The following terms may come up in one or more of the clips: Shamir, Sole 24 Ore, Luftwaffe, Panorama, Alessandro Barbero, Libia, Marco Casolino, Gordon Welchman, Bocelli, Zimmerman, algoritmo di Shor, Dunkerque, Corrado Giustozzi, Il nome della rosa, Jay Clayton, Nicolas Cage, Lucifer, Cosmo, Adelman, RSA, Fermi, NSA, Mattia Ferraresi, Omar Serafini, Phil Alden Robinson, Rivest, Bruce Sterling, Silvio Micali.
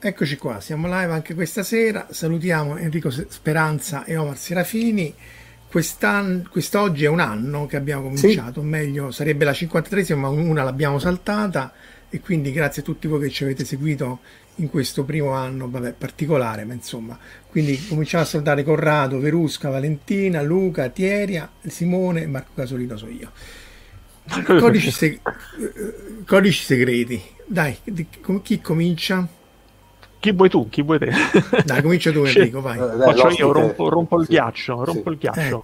Eccoci qua, siamo live anche questa sera, salutiamo Enrico Speranza e Omar Serafini. Quest'oggi è un anno che abbiamo cominciato, meglio sarebbe la 53esima, ma una l'abbiamo saltata, e quindi grazie a tutti voi che ci avete seguito in questo primo anno, vabbè, particolare, ma insomma. Quindi cominciamo a salutare Corrado, Verusca, Valentina, Luca, Thieria, Simone, Marco Casolino so io. Codici segreti, dai, con chi comincia? Chi vuoi tu? Chi vuoi te? Dai, comincia tu Enrico, vai. Faccio io, rompo il ghiaccio, Ecco.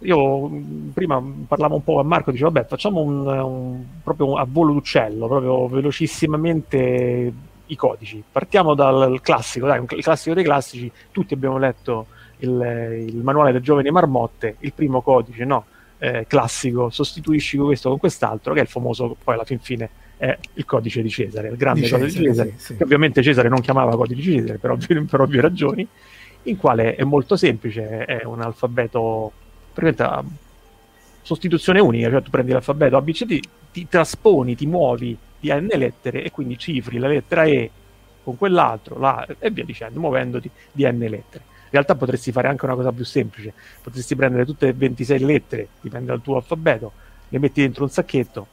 Io prima parlavo un po' a Marco, dicevo vabbè, facciamo un proprio a volo d'uccello, proprio velocissimamente i codici. Partiamo dal classico, dai, il classico dei classici. Tutti abbiamo letto il manuale del giovane Marmotte, il primo codice, no? Classico, sostituisci questo con quest'altro, che è il famoso, poi alla fin fine è il codice di Cesare, il grande codice di Cesare, sì. Che ovviamente Cesare non chiamava codice di Cesare per ovvie ragioni, in quale è molto semplice, è un alfabeto praticamente sostituzione unica, cioè tu prendi l'alfabeto ABCD, ti trasponi, ti muovi di n lettere e quindi cifri la lettera E con quell'altro, la e via dicendo, muovendoti di n lettere. In realtà potresti fare anche una cosa più semplice, potresti prendere tutte le 26 lettere, dipende dal tuo alfabeto, le metti dentro un sacchetto,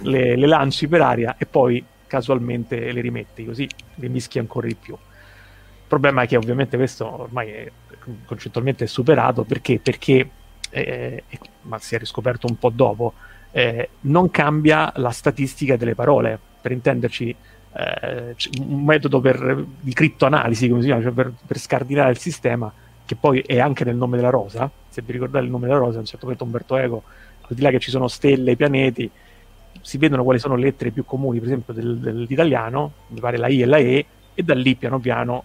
le lanci per aria e poi casualmente le rimetti, così le mischi ancora di più. Il problema è che ovviamente questo ormai è, concettualmente è superato, perché ma si è riscoperto un po' dopo, non cambia la statistica delle parole, per intenderci. Un metodo di criptoanalisi, come si chiama, cioè per scardinare il sistema, che poi è anche nel nome della rosa. Se vi ricordate il nome della rosa, a un certo punto Umberto Eco, al di là che ci sono stelle, pianeti, si vedono quali sono le lettere più comuni, per esempio dell'italiano, mi pare la I e la E, e da lì piano piano,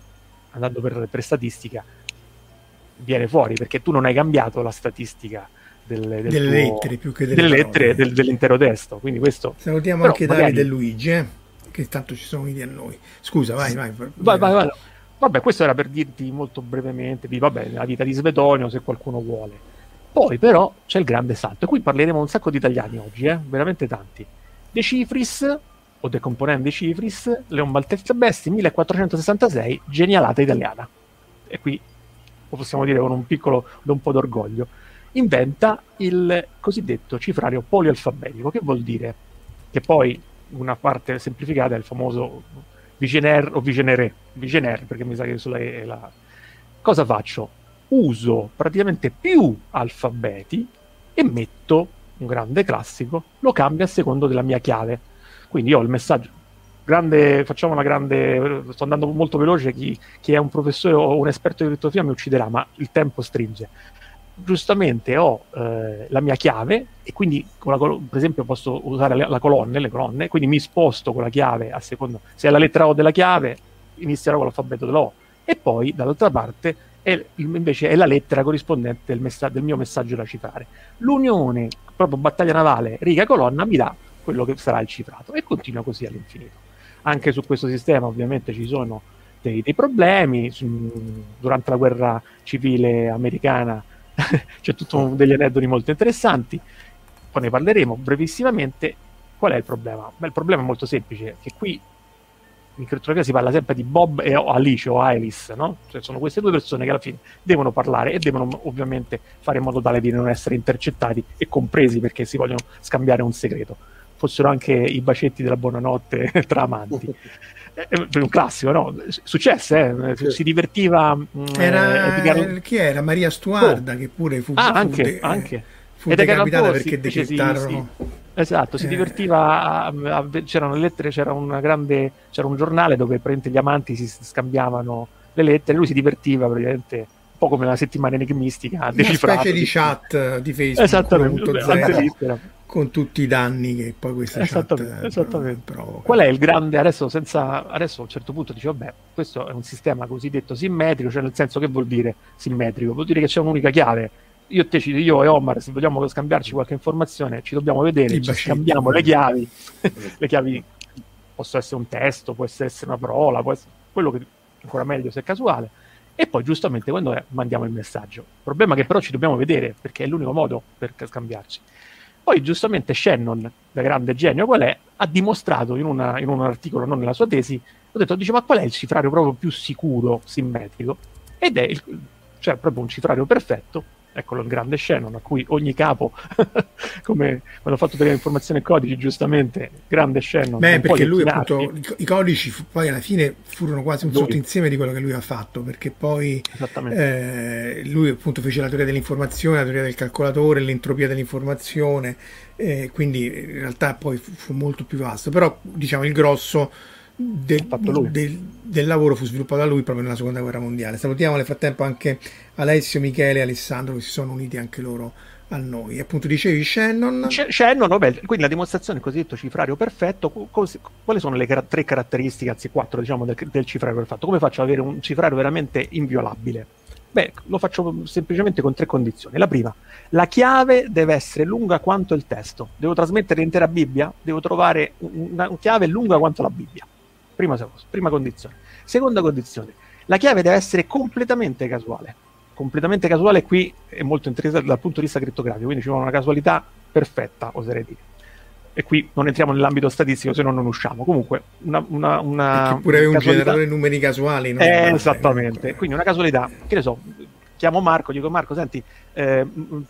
andando per statistica, viene fuori, perché tu non hai cambiato la statistica delle lettere, più che delle lettere dell'intero testo. Quindi questo salutiamo però, anche Davide e Luigi, che tanto ci sono uniti a noi. Scusa, vai. Vabbè, questo era per dirti molto brevemente la vita di Svetonio, se qualcuno vuole. Poi però c'è il grande salto, e qui parleremo un sacco di italiani oggi, veramente tanti. De Cifris, o De Component De Cifris, Leon Battista Alberti, 1466, genialata italiana. E qui lo possiamo dire con un po' d'orgoglio. Inventa il cosiddetto cifrario polialfabetico, che vuol dire che poi una parte semplificata è il famoso Vigenère o Vigenère. Vigenère, perché mi sa che sulla è la... Cosa faccio? Uso praticamente più alfabeti e metto un grande classico, lo cambio a secondo della mia chiave. Quindi io ho il messaggio grande, facciamo una grande, sto andando molto veloce, chi è un professore o un esperto di crittografia mi ucciderà, ma il tempo stringe. Giustamente ho la mia chiave, e quindi con per esempio posso usare le colonne, quindi mi sposto con la chiave a seconda, se è la lettera O della chiave inizierò con l'alfabeto della O, e poi dall'altra parte invece è la lettera corrispondente del mio messaggio da cifrare. L'unione, proprio battaglia navale, riga colonna, mi dà quello che sarà il cifrato, e continua così all'infinito. Anche su questo sistema ovviamente ci sono dei problemi. Durante la guerra civile americana c'è tutto degli aneddoti molto interessanti, poi ne parleremo brevissimamente. Qual è il problema? Beh, il problema è molto semplice, che qui in crittografia si parla sempre di Bob e Alice o Alice, no? Cioè sono queste due persone che alla fine devono parlare e devono ovviamente fare in modo tale di non essere intercettati e compresi, perché si vogliono scambiare un segreto, fossero anche i bacetti della buonanotte tra amanti. Per un classico, no? Successe, sì. Si divertiva. Chi era? Maria Stuarda, che pure fu fu decapitata perché decretarono. Sì. Esatto, si divertiva. C'erano le lettere, c'era un giornale dove gli amanti si scambiavano le lettere. Lui si divertiva praticamente. Un po' come una settimana enigmistica, una specie di chat di Facebook, esattamente, con tutti i danni che poi questa chat provoca. Qual è il grande adesso a un certo punto dice vabbè, questo è un sistema cosiddetto simmetrico, cioè nel senso, che vuol dire simmetrico? Vuol dire che c'è un'unica chiave. Io e Omar, se vogliamo scambiarci qualche informazione, ci dobbiamo vedere, scambiamo le chiavi. Le chiavi possono essere un testo, può essere una parola, può essere quello che ancora meglio se è casuale. E poi giustamente quando mandiamo il messaggio. Il problema è che però ci dobbiamo vedere, perché è l'unico modo per scambiarci. Poi giustamente Shannon, da grande genio qual è, ha dimostrato in un articolo, non nella sua tesi, dice ma qual è il cifrario proprio più sicuro, simmetrico? Ed è proprio un cifrario perfetto. Eccolo il grande Shannon, a cui ogni capo, come quando ho fatto delle informazioni ai codici, giustamente, grande Shannon. Beh, perché lui appunto, i codici poi alla fine furono quasi un sottoinsieme di quello che lui ha fatto, perché poi lui appunto fece la teoria dell'informazione, la teoria del calcolatore, l'entropia dell'informazione, quindi in realtà poi fu molto più vasto, però diciamo il grosso del lavoro fu sviluppato da lui proprio nella seconda guerra mondiale. Salutiamo nel frattempo anche Alessio, Michele e Alessandro, che si sono uniti anche loro a noi. E appunto dicevi Shannon. Quindi la dimostrazione del cosiddetto cifrario perfetto, quali sono le tre caratteristiche, anzi quattro diciamo, del cifrario perfetto? Come faccio ad avere un cifrario veramente inviolabile? Beh, lo faccio semplicemente con tre condizioni. La prima, la chiave deve essere lunga quanto il testo. Devo trasmettere l'intera Bibbia, devo trovare una chiave lunga quanto la Bibbia. Prima condizione. Seconda condizione, la chiave deve essere completamente casuale. Completamente casuale qui è molto interessante dal punto di vista crittografico, quindi ci vuole una casualità perfetta, oserei dire. E qui non entriamo nell'ambito statistico, se no non usciamo. Comunque, perché pure un generatore di numeri casuali. Non esattamente, quindi una casualità, che ne so, chiamo Marco, dico Marco, senti,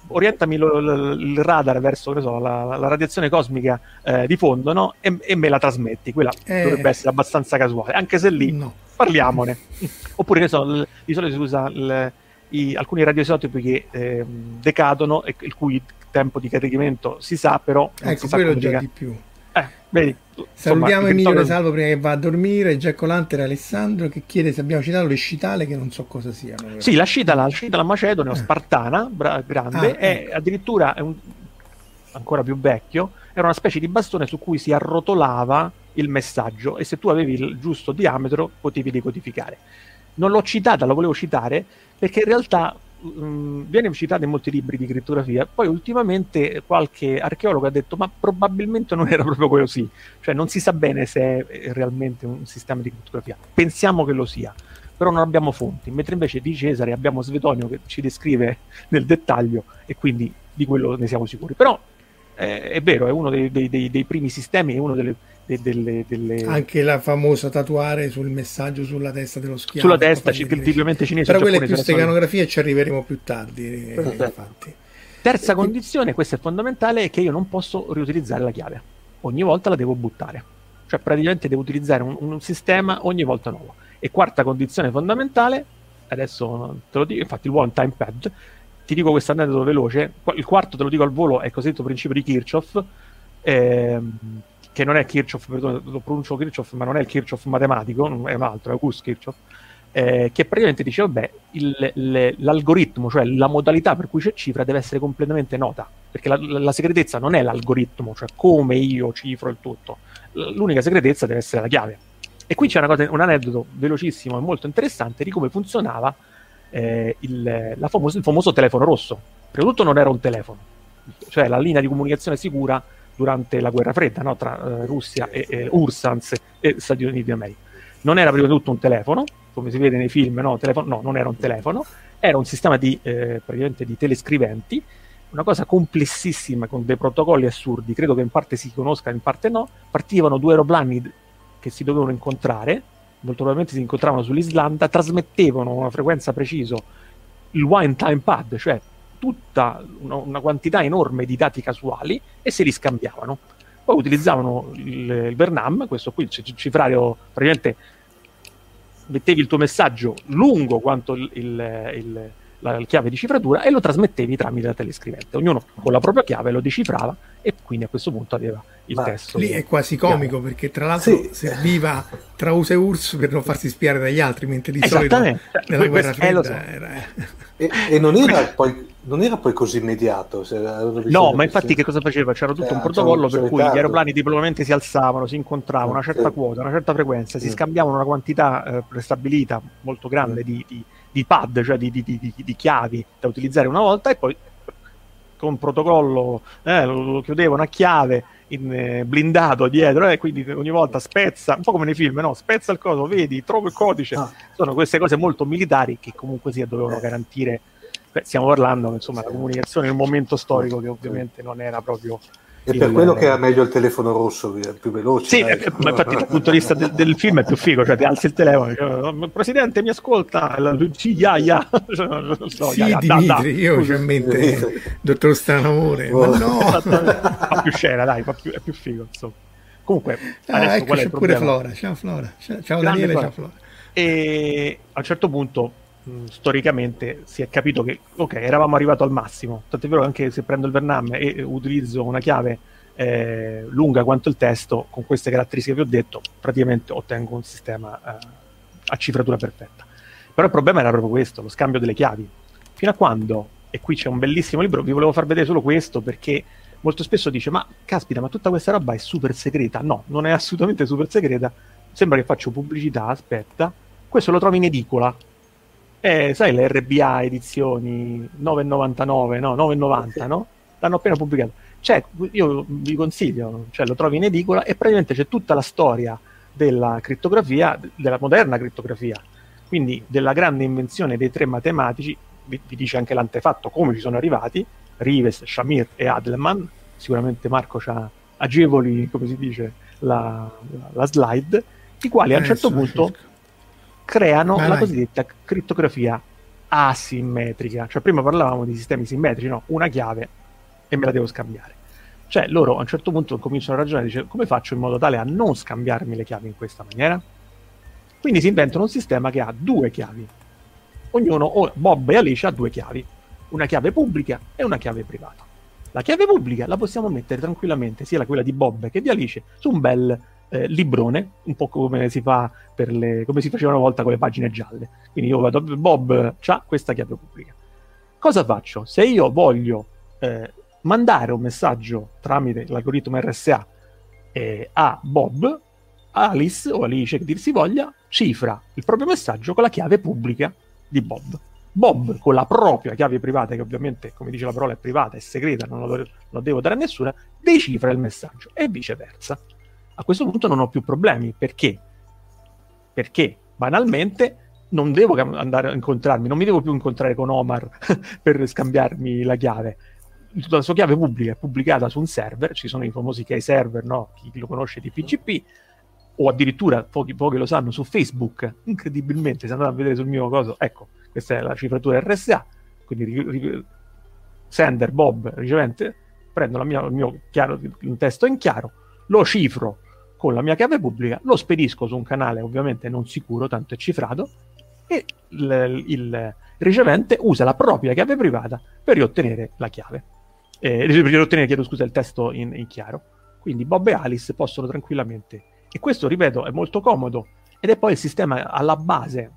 orientami il radar verso la radiazione cosmica di fondo, no? E me la trasmetti. Quella dovrebbe essere abbastanza casuale, anche se lì parliamone. Oppure, di solito si usa alcuni radioisotopi che decadono e il cui tempo di caricamento si sa, però non si sa quello già di più. Vedi, salutiamo Emilio Resalvo prima che va a dormire, Jack O'Lantern, Alessandro che chiede se abbiamo citato le scitale, che non so cosa siano. Sì, la scitala macedone o spartana, grande, addirittura ancora più vecchio, era una specie di bastone su cui si arrotolava il messaggio e se tu avevi il giusto diametro potevi decodificare. Non l'ho citata, la volevo citare perché in realtà viene citata in molti libri di crittografia, poi ultimamente qualche archeologo ha detto ma probabilmente non era proprio quello, sì, cioè non si sa bene se è realmente un sistema di crittografia, pensiamo che lo sia, però non abbiamo fonti, mentre invece di Cesare abbiamo Svetonio che ci descrive nel dettaglio e quindi di quello ne siamo sicuri, però è vero, è uno dei primi sistemi, è uno delle anche la famosa tatuare sul messaggio sulla testa dello schiavo, sulla testa tipicamente cinese, però quelle più steganografie ci arriveremo più tardi. Infatti. Terza condizione, questa è fondamentale, è che io non posso riutilizzare la chiave, ogni volta la devo buttare, cioè praticamente devo utilizzare un sistema ogni volta nuovo. E quarta condizione fondamentale, adesso te lo dico, infatti il one time pad, ti dico questo aneddoto veloce, il quarto te lo dico al volo, è il cosiddetto principio di Kirchhoff, che non è Kirchhoff, lo pronuncio Kirchhoff, ma non è il Kirchhoff matematico, è un altro, è August Kirchhoff, che praticamente dice, vabbè, l'algoritmo, cioè la modalità per cui c'è cifra, deve essere completamente nota, perché la segretezza non è l'algoritmo, cioè come io cifro il tutto, l'unica segretezza deve essere la chiave. E qui c'è un aneddoto velocissimo e molto interessante di come funzionava il famoso telefono rosso. Prima di tutto non era un telefono, cioè la linea di comunicazione sicura durante la guerra fredda, no? Tra Russia e URSS e Stati Uniti d'America. Non era prima di tutto un telefono, come si vede nei film, no? No, non era un telefono, era un sistema praticamente di telescriventi, una cosa complessissima con dei protocolli assurdi, credo che in parte si conosca, in parte no. Partivano due aeroplani che si dovevano incontrare, molto probabilmente si incontravano sull'Islanda, trasmettevano una frequenza precisa, il one time pad, cioè tutta una quantità enorme di dati casuali, e se li scambiavano. Poi utilizzavano il Vernam, questo qui, il cifrario, praticamente mettevi il tuo messaggio lungo quanto la chiave di cifratura e lo trasmettevi tramite la telescrivente. Ognuno con la propria chiave lo decifrava e quindi a questo punto aveva il testo. Lì è quasi comico perché tra l'altro serviva tra USA e URSS per non farsi spiare dagli altri, mentre di solito nella guerra fredda era... E non era poi così immediato. No, ma infatti che cosa faceva? C'era tutto un protocollo per cui gli aeroplani diplomaticamente si alzavano, si incontravano una certa quota, una certa frequenza, si scambiavano una quantità prestabilita molto grande di pad, cioè di chiavi da utilizzare una volta, e poi con un protocollo lo chiudevano a chiave blindato dietro, e quindi ogni volta spezza, un po' come nei film, no? Spezza il coso, vedi, trovo il codice. Sono queste cose molto militari che comunque sia dovevano garantire. Stiamo parlando, insomma, la comunicazione in un momento storico che ovviamente non era proprio... E per quello che era meglio il telefono rosso, più veloce. Sì, ma infatti dal punto di vista del film è più figo, cioè ti alzi il telefono, cioè, presidente mi ascolta, sì, Dimitri, io ho in mente dottor Stranamore, ma no! Fa più scena, dai, è più figo, insomma. Comunque, adesso ecco, qual è il problema? Flora, ciao Flora, ciao Daniele, ciao Flora. E a un certo punto... storicamente si è capito che eravamo arrivati al massimo, tanto è vero anche se prendo il Vernam e utilizzo una chiave lunga quanto il testo, con queste caratteristiche che vi ho detto praticamente ottengo un sistema a cifratura perfetta. Però il problema era proprio questo, lo scambio delle chiavi, fino a quando, e qui c'è un bellissimo libro, vi volevo far vedere solo questo perché molto spesso dice ma caspita, ma tutta questa roba è super segreta. No, non è assolutamente super segreta, sembra che faccio pubblicità, aspetta, questo lo trovi in edicola. Sai, le RBA edizioni 9,99, no? 9,90, no? L'hanno appena pubblicato. Cioè, io vi consiglio, cioè, lo trovi in edicola e praticamente c'è tutta la storia della crittografia, della moderna crittografia, quindi della grande invenzione dei tre matematici, vi dice anche l'antefatto, come ci sono arrivati, Rivest, Shamir e Adelman. Sicuramente Marco c'ha agevoli, come si dice, la slide, i quali a un certo punto... creano la cosiddetta crittografia asimmetrica. Cioè prima parlavamo di sistemi simmetrici, no? Una chiave e me la devo scambiare. Cioè loro a un certo punto cominciano a ragionare, dice come faccio in modo tale a non scambiarmi le chiavi in questa maniera? Quindi si inventano un sistema che ha due chiavi. Ognuno, Bob e Alice, ha due chiavi. Una chiave pubblica e una chiave privata. La chiave pubblica la possiamo mettere tranquillamente, sia quella di Bob che di Alice, su un bel... librone, un po' come si fa come si faceva una volta con le pagine gialle. Quindi io vado, Bob c'ha questa chiave pubblica, cosa faccio? Se io voglio mandare un messaggio tramite l'algoritmo RSA a Bob, Alice o Alice che dir si voglia cifra il proprio messaggio con la chiave pubblica di Bob con la propria chiave privata, che ovviamente, come dice la parola, è privata, è segreta, non lo devo dare a nessuno, decifra il messaggio e viceversa. A questo punto non ho più problemi, perché banalmente non devo andare a incontrarmi, non mi devo più incontrare con Omar per scambiarmi la chiave. Tutta la sua chiave pubblica è pubblicata su un server, ci sono i famosi key server, no? Chi lo conosce di PGP, o addirittura pochi lo sanno, su Facebook, incredibilmente, se andate a vedere sul mio coso, ecco, questa è la cifratura RSA, quindi sender, Bob, ricevente, prendo il testo in chiaro, lo cifro con la mia chiave pubblica, lo spedisco su un canale ovviamente non sicuro, tanto è cifrato, e il ricevente usa la propria chiave privata per riottenere la chiave. Il testo in chiaro. Quindi Bob e Alice possono tranquillamente. E questo, ripeto, è molto comodo, ed è poi il sistema alla base,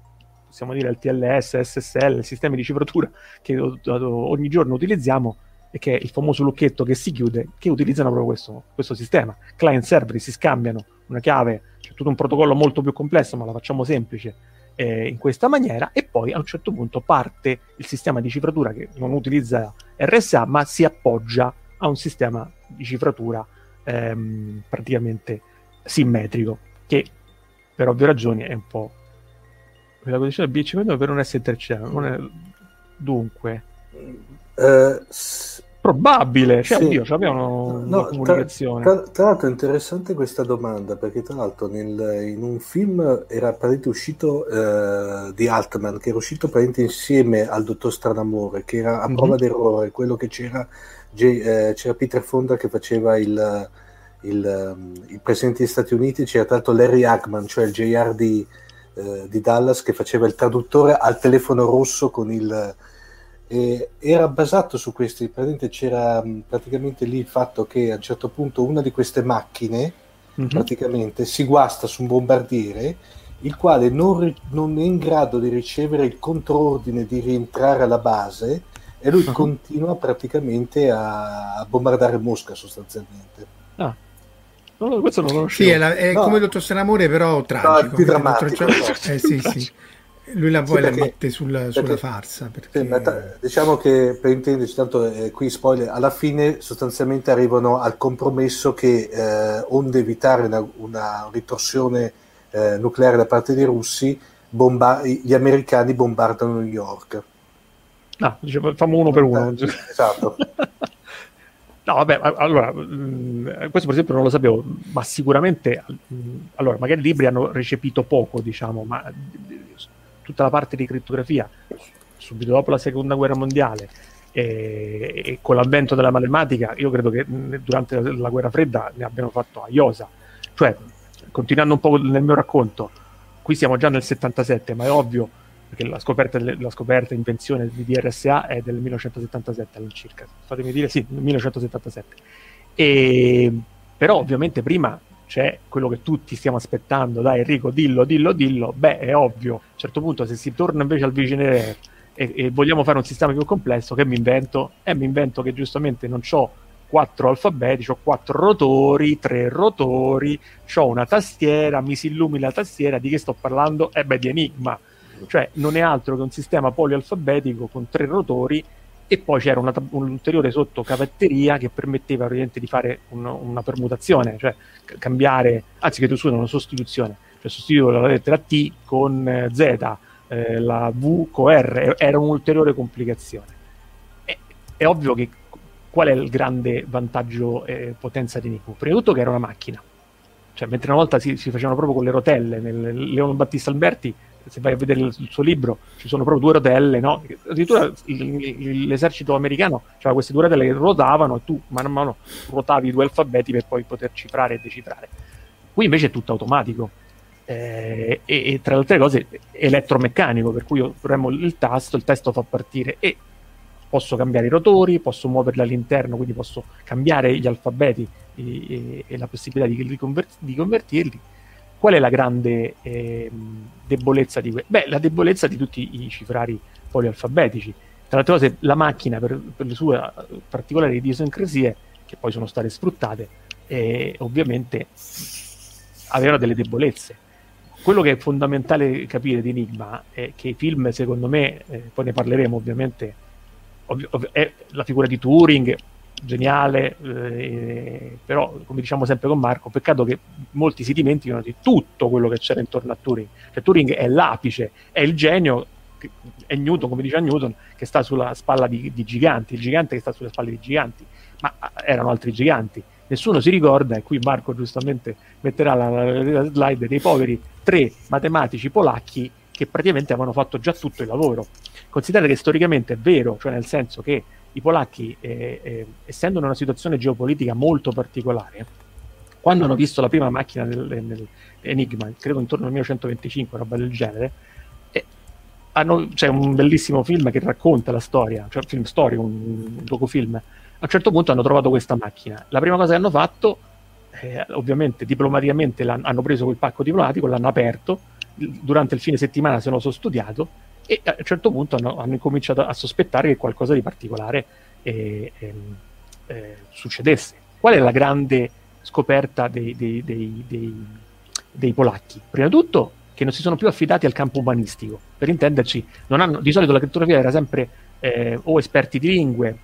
possiamo dire il TLS, SSL, il sistema di cifratura che ogni giorno utilizziamo, e che è il famoso lucchetto che si chiude, che utilizzano proprio questo sistema. Client server si scambiano una chiave, c'è tutto un protocollo molto più complesso, ma la facciamo semplice in questa maniera, e poi a un certo punto parte il sistema di cifratura che non utilizza RSA, ma si appoggia a un sistema di cifratura praticamente simmetrico, che per ovvie ragioni è un po' la condizione del BCM per non essere terziario. Dunque... Probabile, cioè, sì. Oddio, c'avevano una comunicazione. Tra l'altro è interessante questa domanda, perché tra l'altro in un film era apparente uscito di Altman, che era uscito apparente insieme al Dottor Stranamore, che era a prova d'errore, quello che c'era Peter Fonda che faceva il presidente degli Stati Uniti, c'era tanto Larry Hagman, cioè il JR di Dallas, che faceva il traduttore al telefono rosso con il... era basato su questi, c'era praticamente lì il fatto che a un certo punto una di queste macchine praticamente si guasta su un bombardiere, il quale non è in grado di ricevere il controordine di rientrare alla base, e lui continua praticamente a bombardare Mosca sostanzialmente. Ah. No, questo non lo conoscevo. Sì, è come il Dottor Stranamore, però tragico, più drammatico. Lui la vuole mette sulla farsa, perché... diciamo che, per intenderci, tanto qui spoiler, alla fine sostanzialmente arrivano al compromesso che onde evitare una ritorsione nucleare da parte dei russi, gli americani bombardano New York. No, diciamo, famo uno per uno. Esatto. No, vabbè, allora, questo per esempio non lo sapevo, ma sicuramente, allora, magari i libri hanno recepito poco, diciamo, ma tutta la parte di crittografia, subito dopo la Seconda Guerra Mondiale, e con l'avvento della matematica, io credo che durante la Guerra Fredda ne abbiano fatto a iosa. Cioè, continuando un po' nel mio racconto, qui siamo già nel 77, ma è ovvio, perché la scoperta e invenzione di RSA è del 1977 all'incirca, fatemi dire, sì, 1977. Però ovviamente prima c'è quello che tutti stiamo aspettando, dai Enrico, dillo, beh, è ovvio, a un certo punto se si torna invece al Vigenère e vogliamo fare un sistema più complesso, che mi invento? Mi invento che giustamente non c'ho 4 alfabeti, c'ho 4 rotori, 3 rotori, c'ho una tastiera, mi si illumina la tastiera, di che sto parlando? Di Enigma. Cioè non è altro che un sistema polialfabetico con 3 rotori, e poi c'era un'ulteriore sottocavatteria che permetteva ovviamente di fare una permutazione, cioè cambiare, anzi che una sostituzione, cioè sostituire la lettera T con Z, la V con R, era un'ulteriore complicazione. È ovvio che qual è il grande vantaggio potenza di Enigma? Prima di tutto che era una macchina, cioè mentre una volta si facevano proprio con le rotelle, nel Leon Battista Alberti, se vai a vedere il suo libro, ci sono proprio 2 rotelle, no? Addirittura l'esercito americano aveva queste 2 rotelle che ruotavano, e tu man mano ruotavi i 2 alfabeti per poi poter cifrare e decifrare. Qui invece è tutto automatico, e tra le altre cose elettromeccanico, per cui io premo il tasto, il testo fa partire, e posso cambiare i rotori, posso muoverli all'interno, quindi posso cambiare gli alfabeti e la possibilità di convertirli. Qual è la grande debolezza di questo? La debolezza di tutti i cifrari polialfabetici. Tra l'altra cosa, la macchina, per le sue particolari idiosincrasie, che poi sono state sfruttate, ovviamente aveva delle debolezze. Quello che è fondamentale capire di Enigma è che i film, secondo me, poi ne parleremo ovviamente, è la figura di Turing, geniale, però come diciamo sempre con Marco, peccato che molti si dimenticano di tutto quello che c'era intorno a Turing. Cioè Turing è l'apice, è il genio, è Newton, come diceva Newton, che sta sulla spalla di giganti, il gigante che sta sulle spalle di giganti, ma erano altri giganti. Nessuno si ricorda, e qui Marco giustamente metterà la slide dei poveri 3 matematici polacchi che praticamente avevano fatto già tutto il lavoro. Considerate che storicamente è vero, cioè nel senso che i polacchi, essendo in una situazione geopolitica molto particolare, quando hanno visto la prima macchina nel Enigma, credo intorno al 1925, roba del genere, c'è un bellissimo film che racconta la storia, cioè un film storico, un docufilm. A un certo punto hanno trovato questa macchina. La prima cosa che hanno fatto, ovviamente diplomaticamente, hanno preso quel pacco diplomatico, l'hanno aperto, durante il fine settimana se lo sono studiato, e a un certo punto hanno cominciato a sospettare che qualcosa di particolare succedesse. Qual è la grande scoperta dei polacchi? Prima di tutto che non si sono più affidati al campo umanistico, per intenderci, di solito la crittografia era sempre o esperti di lingue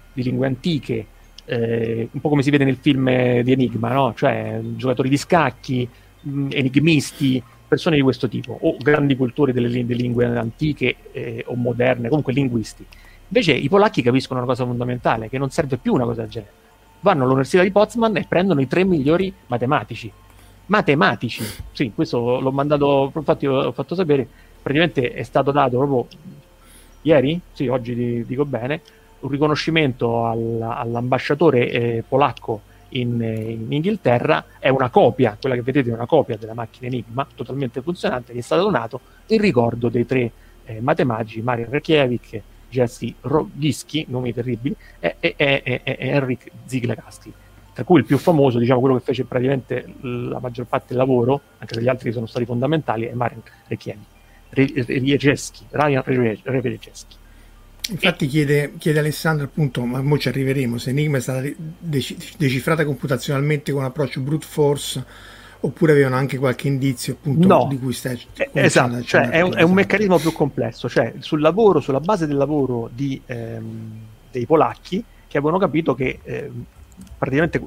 antiche, un po' come si vede nel film di Enigma, no? Cioè giocatori di scacchi, enigmisti, persone di questo tipo, o grandi cultori delle lingue antiche o moderne, comunque linguisti. Invece i polacchi capiscono una cosa fondamentale, che non serve più una cosa del genere. Vanno all'università di Potsdam e prendono i 3 migliori matematici. Matematici, sì, questo l'ho mandato, infatti ho fatto sapere, praticamente è stato dato proprio ieri, sì, oggi dico bene, un riconoscimento all'ambasciatore polacco in Inghilterra. È una copia, quella che vedete è una copia della macchina Enigma, totalmente funzionante, che è stato donato in ricordo dei 3 matematici, Marian Rejewski, Jesse Rogischi, nomi terribili, e Henryk Zieglowski, tra cui il più famoso, diciamo quello che fece praticamente la maggior parte del lavoro, anche se gli altri sono stati fondamentali, è Marian Rejewski. Infatti chiede Alessandro, appunto, ma mo ci arriveremo, se Enigma è stata decifrata computazionalmente con un approccio brute force oppure avevano anche qualche indizio, appunto, no, di cui stai esatto, cioè è un meccanismo più complesso, cioè sulla base del lavoro dei polacchi, che avevano capito che praticamente,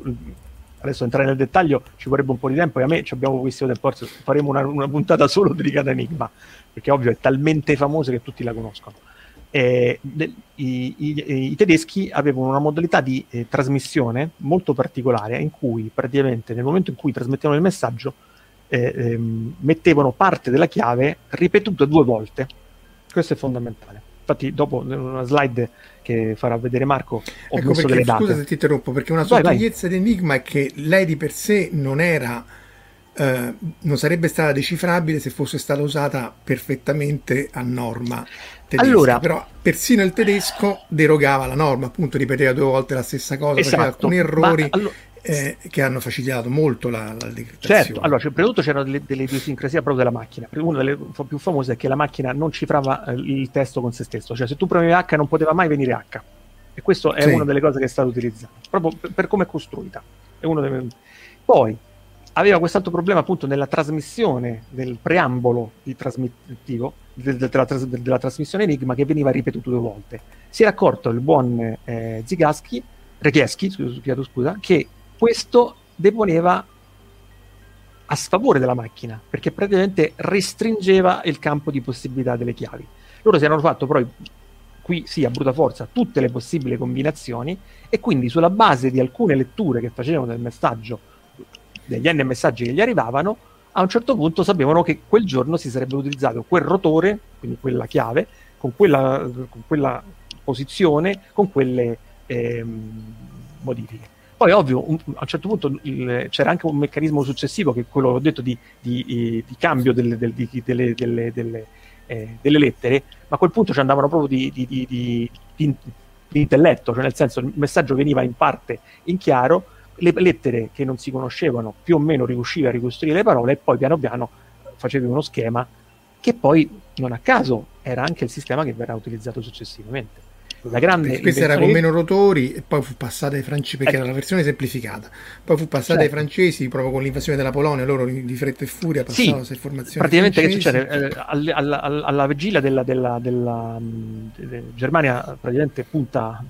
adesso entrare nel dettaglio ci vorrebbe un po' di tempo e a me ci abbiamo pochissimo tempo, faremo una puntata solo dedicata a Enigma, perché ovvio è talmente famosa che tutti la conoscono. I tedeschi avevano una modalità di trasmissione molto particolare, in cui praticamente nel momento in cui trasmettevano il messaggio mettevano parte della chiave ripetuta 2 volte. Questo è fondamentale. Infatti dopo una slide che farà vedere Marco ho messo delle date. Scusa se ti interrompo, perché una sottigliezza di Enigma è che lei di per sé non sarebbe stata decifrabile se fosse stata usata perfettamente a norma tedesca. Allora, però persino il tedesco derogava la norma, appunto ripeteva 2 volte la stessa cosa, esatto, faceva alcuni errori che hanno facilitato molto la decrittazione. Certo, allora prima di tutto c'era delle idiosincrasie proprio della macchina. Una delle più famose è che la macchina non cifrava il testo con se stesso, cioè se tu premevi H non poteva mai venire H, e questo è una delle cose che è stata utilizzata proprio per come è costruita. È uno dei... Poi aveva quest'altro problema, appunto, nella trasmissione del preambolo della trasmissione Enigma, che veniva ripetuto 2 volte. Si era accorto il buon Rejewski, che questo deponeva a sfavore della macchina, perché praticamente restringeva il campo di possibilità delle chiavi. Loro si erano fatto però, qui sì, a brutta forza, tutte le possibili combinazioni, e quindi sulla base di alcune letture che facevano del messaggio, degli n messaggi che gli arrivavano, a un certo punto sapevano che quel giorno si sarebbe utilizzato quel rotore, quindi quella chiave, con quella posizione, con quelle modifiche. Poi ovvio, a un certo punto c'era anche un meccanismo successivo, che è quello che ho detto di cambio delle lettere, ma a quel punto ci andavano proprio di intelletto, cioè nel senso il messaggio veniva in parte in chiaro, le lettere che non si conoscevano più o meno riusciva a ricostruire le parole, e poi piano piano facevi uno schema che poi non a caso era anche il sistema che verrà utilizzato successivamente. La grande questa era con meno rotori, e poi fu passata ai francesi, perché era la versione semplificata, poi fu passata ai francesi proprio con l'invasione della Polonia. Loro di fretta e furia passavano a informazioni praticamente francesi. Che succede alla vigilia della Germania, praticamente punta,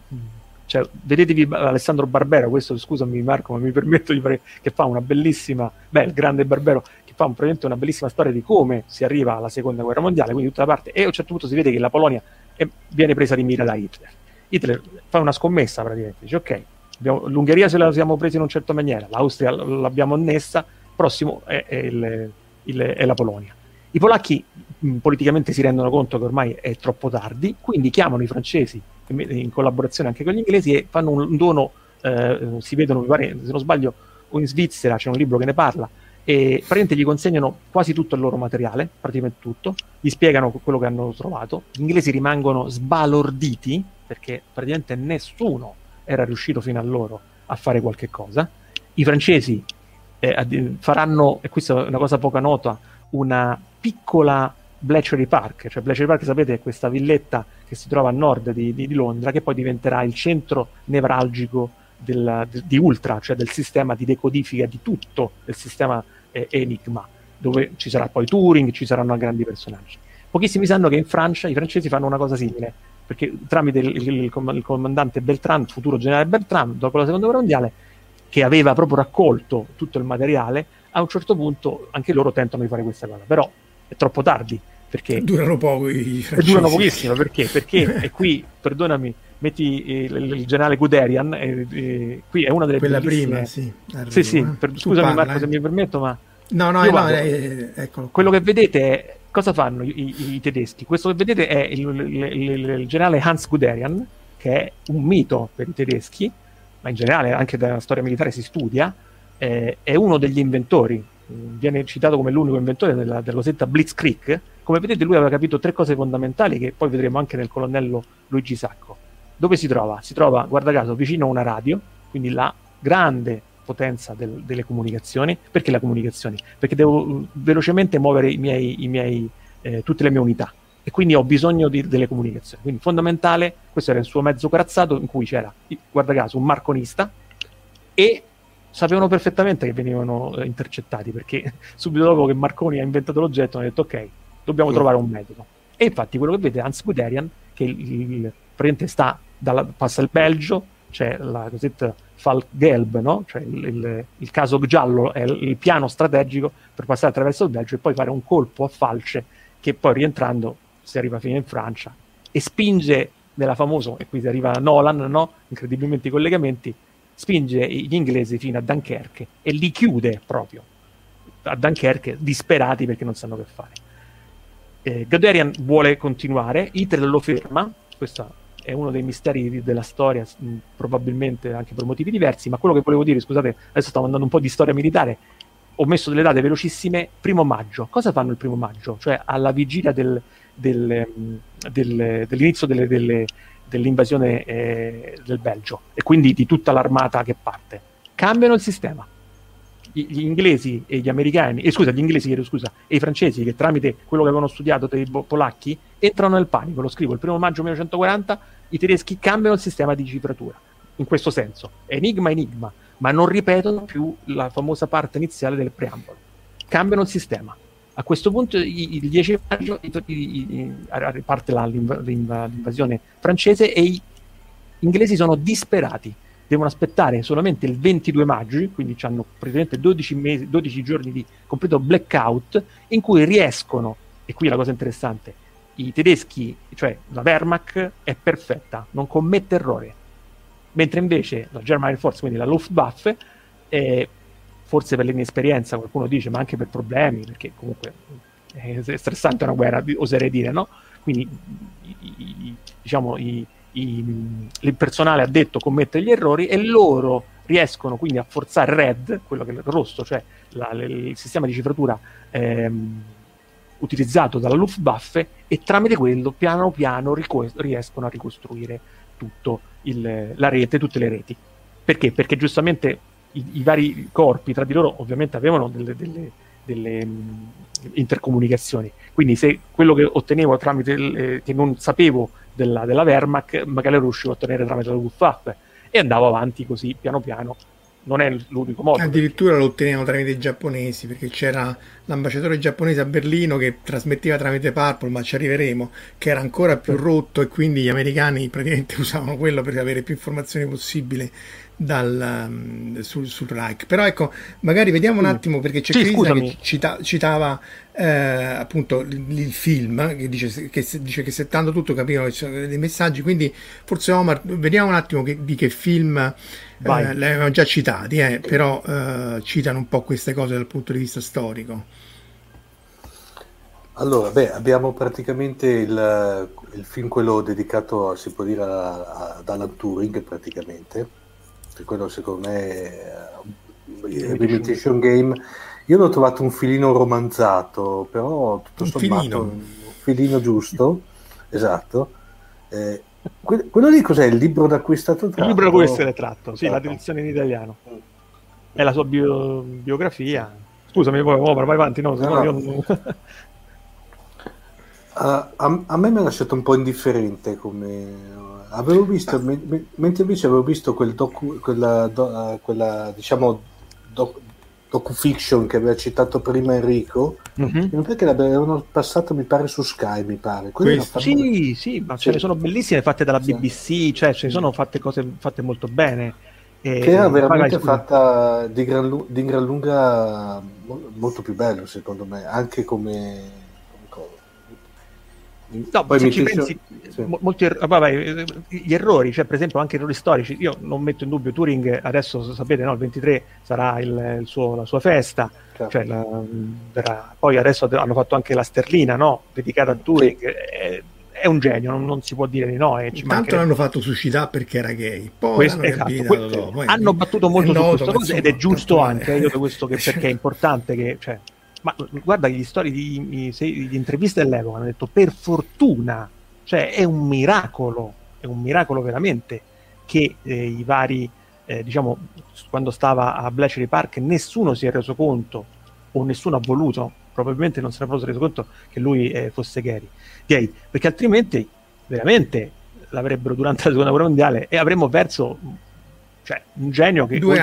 cioè, vedetevi Alessandro Barbero, questo scusami Marco, ma mi permetto di fare, che fa una bellissima, il grande Barbero, che fa una bellissima storia di come si arriva alla seconda guerra mondiale, quindi tutta la parte, e a un certo punto si vede che la Polonia viene presa di mira da Hitler fa una scommessa praticamente, dice ok, l'Ungheria se la siamo presa in un certo maniera, l'Austria l'abbiamo annessa, prossimo è la Polonia. I polacchi politicamente si rendono conto che ormai è troppo tardi, quindi chiamano i francesi in collaborazione anche con gli inglesi e fanno un dono, si vedono, mi pare, se non sbaglio, in Svizzera c'è un libro che ne parla, e praticamente gli consegnano quasi tutto il loro materiale, praticamente tutto, gli spiegano quello che hanno trovato, gli inglesi rimangono sbalorditi, perché praticamente nessuno era riuscito fino a loro a fare qualche cosa. I francesi faranno, e questa è una cosa poco nota, una piccola Bletchley Park, cioè Bletchley Park, sapete, è questa villetta che si trova a nord di Londra, che poi diventerà il centro nevralgico di Ultra, cioè del sistema di decodifica di tutto il sistema Enigma, dove ci sarà poi Turing, ci saranno grandi personaggi. Pochissimi sanno che in Francia i francesi fanno una cosa simile, perché tramite il comandante Beltrán, futuro generale Beltrán, dopo la seconda guerra mondiale, che aveva proprio raccolto tutto il materiale, a un certo punto anche loro tentano di fare questa cosa, però è troppo tardi, perché durano poco i francesi. Durano pochissimo, perché? Perché e qui, perdonami, metti il generale Guderian, qui è una delle quella prima, sì, arrivo, sì, sì, scusami, parla, Marco, se mi permetto, ma no, eccolo. Quello che vedete è, cosa fanno i tedeschi? Questo che vedete è il generale Hans Guderian, che è un mito per i tedeschi, ma in generale anche dalla storia militare si studia, è uno degli inventori, viene citato come l'unico inventore della cosetta Blitzkrieg. Come vedete, lui aveva capito tre cose fondamentali che poi vedremo anche nel colonnello Luigi Sacco. Dove si trova? Si trova, guarda caso, vicino a una radio, quindi la grande potenza delle comunicazioni. Perché la comunicazione? Perché devo velocemente muovere tutte le mie unità, e quindi ho bisogno delle comunicazioni. Quindi fondamentale, questo era il suo mezzo corazzato, in cui c'era, guarda caso, un marconista, e sapevano perfettamente che venivano intercettati, perché subito dopo che Marconi ha inventato l'oggetto hanno detto ok, dobbiamo trovare un metodo. E infatti quello che vede Hans Guderian, che praticamente passa il Belgio, c'è la cosetta Falk-Gelb, no? Cioè il caso giallo è il piano strategico per passare attraverso il Belgio e poi fare un colpo a falce che poi, rientrando, si arriva fino in Francia e spinge nella famosa, e qui si arriva Nolan, no? Incredibilmente i collegamenti, spinge gli inglesi fino a Dunkerque e li chiude proprio a Dunkerque, disperati perché non sanno che fare. Guderian vuole continuare, Hitler lo ferma, questo è uno dei misteri della storia, probabilmente anche per motivi diversi, ma quello che volevo dire, scusate, adesso stavo andando un po' di storia militare, ho messo delle date velocissime. 1 maggio, cosa fanno il 1 maggio? Cioè alla vigilia dell'inizio dell'invasione del Belgio, e quindi di tutta l'armata che parte, cambiano il sistema. Gli inglesi e gli americani, e i francesi, che tramite quello che avevano studiato dei polacchi, entrano nel panico. Lo scrivo, il 1 maggio 1940, i tedeschi cambiano il sistema di cifratura, in questo senso, enigma, ma non ripetono più la famosa parte iniziale del preambolo, cambiano il sistema. A questo punto, il 10 maggio parte l'invasione francese e gli inglesi sono disperati. Devono aspettare solamente il 22 maggio, quindi hanno praticamente 12 giorni di completo blackout, in cui riescono, e qui è la cosa interessante, i tedeschi, cioè la Wehrmacht, è perfetta, non commette errore, mentre invece la German Air Force, quindi la Luftwaffe, forse per l'inesperienza, qualcuno dice, ma anche per problemi, perché comunque è stressante una guerra, oserei dire, no? Quindi il personale addetto commette gli errori, e loro riescono quindi a forzare Red, quello che è il rosso, cioè il sistema di cifratura utilizzato dalla Luftwaffe, e tramite quello piano piano riescono a ricostruire tutto la rete, tutte le reti. Perché? Perché giustamente i vari corpi tra di loro ovviamente avevano delle intercomunicazioni, quindi se quello che ottenevo tramite che non sapevo della Wehrmacht, magari riuscivo a ottenere tramite la Luftwaffe, e andavo avanti così piano piano. Non è l'unico modo, addirittura perché lo ottenevano tramite i giapponesi, perché c'era l'ambasciatore giapponese a Berlino che trasmetteva tramite Purple, ma ci arriveremo, che era ancora più rotto, e quindi gli americani praticamente usavano quello per avere più informazioni possibile sul Reich. Però ecco, magari vediamo un attimo, perché c'è Crisa che citava appunto il film, che dice che settando tutto capivano dei messaggi, quindi forse Omar, vediamo un attimo di che film li avevano già citati, però citano un po' queste cose dal punto di vista storico. Allora, abbiamo praticamente il film, quello dedicato, si può dire, ad Alan Turing, praticamente. Quello, secondo me, Imitation Game, io l'ho trovato un filino romanzato, però tutto sommato un filino giusto, esatto. Quello lì cos'è? Il libro da cui è stato tratto? Il libro da cui è stato tratto, sì, la traduzione in italiano. È la sua biografia. Scusami, vai avanti, no. Io... a me mi ha lasciato un po' indifferente come... Avevo visto, mentre invece avevo visto quella docufiction che aveva citato prima Enrico, perché l'avevano passata, mi pare, su Sky, mi pare. Sì, ce ne sono bellissime fatte dalla BBC, cioè ce ne sono fatte cose fatte molto bene. Che era veramente fatta di gran lunga molto più bello, secondo me, anche come cosa. No, poi se ci pensi, molti gli errori, cioè per esempio anche errori storici. Io non metto in dubbio Turing, adesso sapete, no, il 23 sarà la sua festa, certo. Cioè poi adesso hanno fatto anche la sterlina, no, dedicata a Turing, sì. È un genio, non si può dire di no. Intanto l'hanno fatto suicidare perché era gay, poi hanno battuto molto su questa cosa, ed è giusto anche io questo perché è importante che... Cioè, ma guarda gli storie di interviste dell'epoca hanno detto per fortuna, cioè è un miracolo veramente che i vari diciamo quando stava a Bletchley Park nessuno si è reso conto o nessuno ha voluto, probabilmente non si era reso conto che lui fosse gay, perché altrimenti veramente l'avrebbero durante la seconda guerra mondiale e avremmo perso un genio che due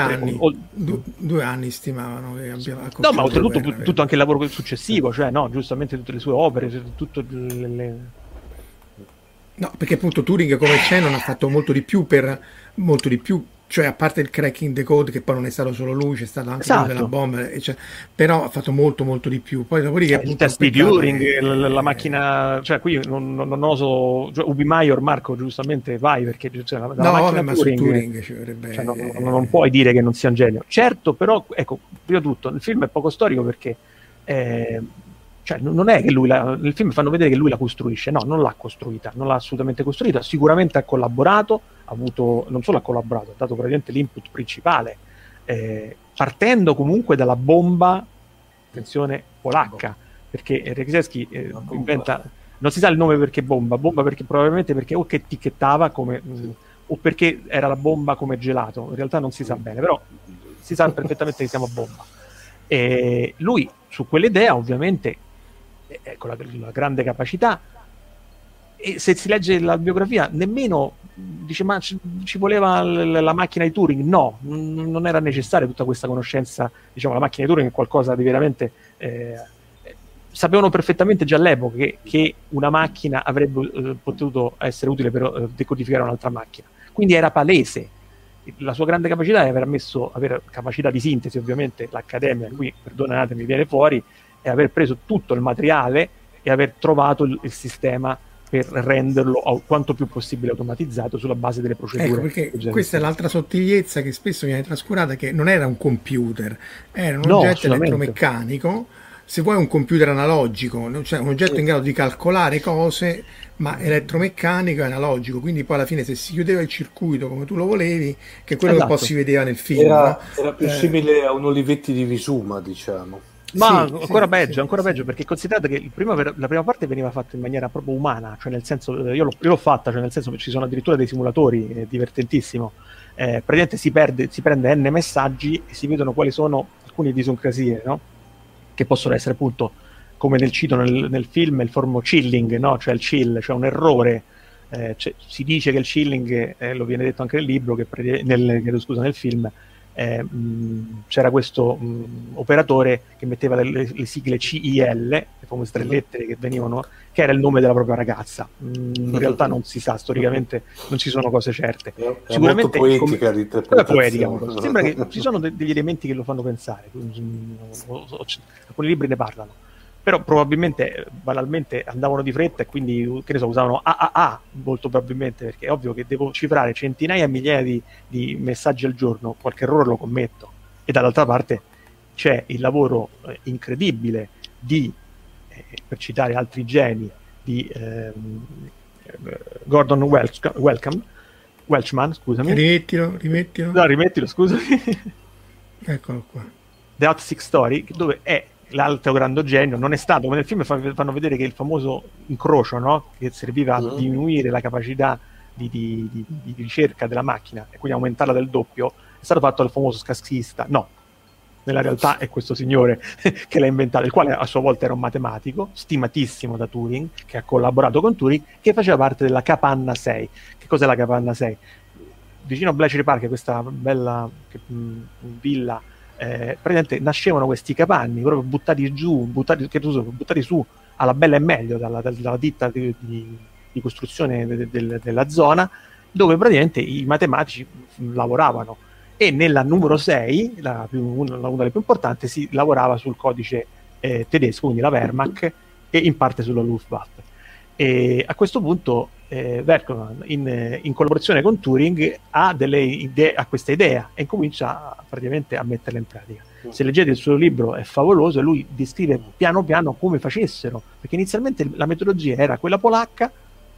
anni stimavano che abbiamo, no, ma oltretutto tutto anche il lavoro successivo, cioè no, giustamente tutte le sue opere, tutto no, perché appunto Turing come Shannon ha fatto molto di più, cioè a parte il cracking the code, che poi non è stato solo lui, c'è stato anche quello della bomba, cioè, però ha fatto molto di più. Poi dopo il test di Turing, la macchina, cioè qui non oso, cioè, Ubi Maior, Marco, giustamente vai, perché cioè, la macchina Turing ci vorrebbe, cioè, non puoi dire che non sia un genio, certo, però ecco, prima di tutto il film è poco storico perché cioè, non è che lui nel film fanno vedere che lui la costruisce, no, non l'ha costruita, non l'ha assolutamente costruita, sicuramente ha collaborato, ha dato praticamente l'input principale, partendo comunque dalla bomba, attenzione, polacca, perché Rejewski inventa, non si sa il nome perché bomba perché probabilmente perché o che etichettava come o perché era la bomba come gelato, in realtà non si sa bene, però si sa perfettamente che si chiama bomba. E lui su quell'idea ovviamente, ecco la grande capacità, e se si legge la biografia nemmeno dice ma ci voleva la macchina di Turing, no, non era necessaria tutta questa conoscenza, diciamo la macchina di Turing è qualcosa di veramente sapevano perfettamente già all'epoca che una macchina avrebbe potuto essere utile per decodificare un'altra macchina, quindi era palese. La sua grande capacità è aver capacità di sintesi, ovviamente l'accademia qui, perdonatemi, viene fuori, è aver preso tutto il materiale e aver trovato il sistema per renderlo quanto più possibile automatizzato sulla base delle procedure. Ecco, perché questa è l'altra sottigliezza che spesso viene trascurata, che non era un computer, era un oggetto elettromeccanico, se vuoi un computer analogico, cioè un oggetto in grado di calcolare cose, ma elettromeccanico e analogico, quindi poi alla fine se si chiudeva il circuito come tu lo volevi, che quello che poi si vedeva nel film era più simile a un Olivetti di Visuma, diciamo. Ma sì, ancora peggio, perché considerate che la prima parte veniva fatta in maniera proprio umana, cioè nel senso, io l'ho fatta, cioè nel senso che ci sono addirittura dei simulatori, divertentissimo, praticamente si prende n messaggi e si vedono quali sono alcune disincrasie, no? Che possono essere appunto, come cito nel film, il formo chilling, no? Cioè il chill, cioè un errore, cioè, si dice che il chilling, lo viene detto anche nel libro, nel film, c'era questo operatore che metteva le sigle CIL, le famose tre lettere che venivano, che era il nome della propria ragazza. In realtà non si sa, storicamente non ci sono cose certe. È sicuramente molto poetica l'interpretazione. Sembra che ci sono degli elementi che lo fanno pensare, alcuni libri ne parlano, però probabilmente banalmente andavano di fretta e quindi usavano AAA molto probabilmente, perché è ovvio che devo cifrare centinaia e migliaia di messaggi al giorno, qualche errore lo commetto, e dall'altra parte c'è il lavoro incredibile di, per citare altri geni, di Gordon Welchman, scusami, rimettilo scusami, eccolo qua, The Hot Six Story, dove è l'altro grande genio, non è stato come nel film, fanno vedere che il famoso incrocio, no? Che serviva a diminuire la capacità di ricerca della macchina e quindi aumentarla del doppio, è stato fatto dal famoso scassista, no, nella realtà è questo signore che l'ha inventato, il quale a sua volta era un matematico stimatissimo da Turing, che ha collaborato con Turing, che faceva parte della Capanna 6. Che cos'è la Capanna 6? Vicino a Bletchley Park, questa bella villa, praticamente nascevano questi capanni proprio buttati su alla bella e meglio dalla ditta di costruzione della zona, dove praticamente i matematici lavoravano, e nella numero 6, una delle più importanti, si lavorava sul codice tedesco, quindi la Wehrmacht, e in parte sulla Luftwaffe. E a questo punto Welchman, in collaborazione con Turing, ha questa idea e comincia praticamente a metterla in pratica. Se leggete il suo libro è favoloso, e lui descrive piano piano come facessero, perché inizialmente la metodologia era quella polacca,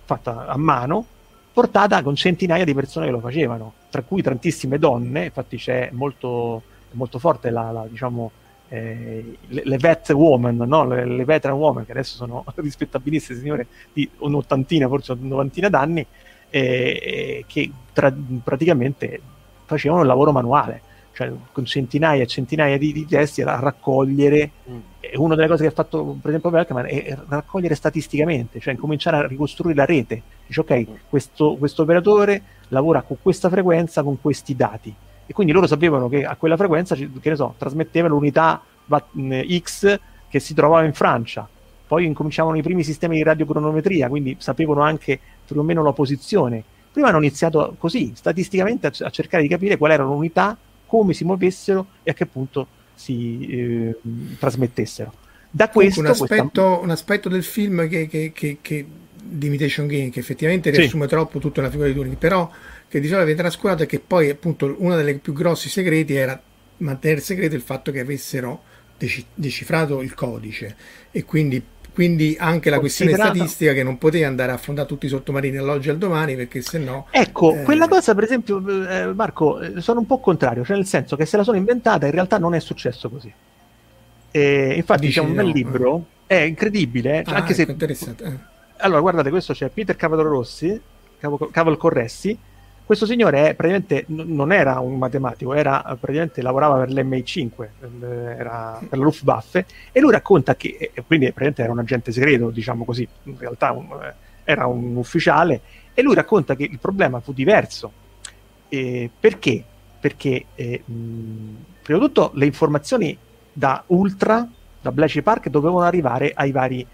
fatta a mano, portata con centinaia di persone che lo facevano, tra cui tantissime donne. Infatti c'è molto forte diciamo, le vet woman, no? le veteran woman, che adesso sono rispettabilissime signore di un'ottantina, forse una novantina d'anni, che praticamente facevano il lavoro manuale, cioè con centinaia e centinaia di testi a raccogliere. Una delle cose che ha fatto per esempio Welchman è raccogliere statisticamente, cioè cominciare a ricostruire la rete. Dice ok, questo operatore lavora con questa frequenza, con questi dati, e quindi loro sapevano che a quella frequenza, che ne so, trasmettevano l'unità X che si trovava in Francia. Poi incominciavano i primi sistemi di radiocronometria, quindi sapevano anche più o meno la posizione. Prima hanno iniziato così, statisticamente, a cercare di capire qual era l'unità, come si muovessero e a che punto si trasmettessero. Da questo, un aspetto del film che di Imitation Game, che effettivamente riassume troppo tutta la figura di Turing, però che di solito viene trascurato, è che poi appunto uno dei più grossi segreti era mantenere segreto il fatto che avessero decifrato il codice, e quindi anche la questione statistica, che non poteva andare a affrontare tutti i sottomarini all'oggi al domani, perché se no... Ecco, quella cosa per esempio, Marco, sono un po' contrario, cioè nel senso che se la sono inventata, in realtà non è successo così. Infatti c'è un bel libro, è incredibile, cioè, anche ecco, interessante. Allora, guardate, questo c'è Peter Cavalrossi, Cavalcorressi. Questo signore praticamente non era un matematico, praticamente lavorava per l'MI5, era per la Luftwaffe, e lui racconta che, quindi praticamente era un agente segreto, diciamo così, in realtà era un ufficiale, e lui racconta che il problema fu diverso. Perché? Perché prima di tutto le informazioni da Ultra, da Bletchley Park, dovevano arrivare ai vari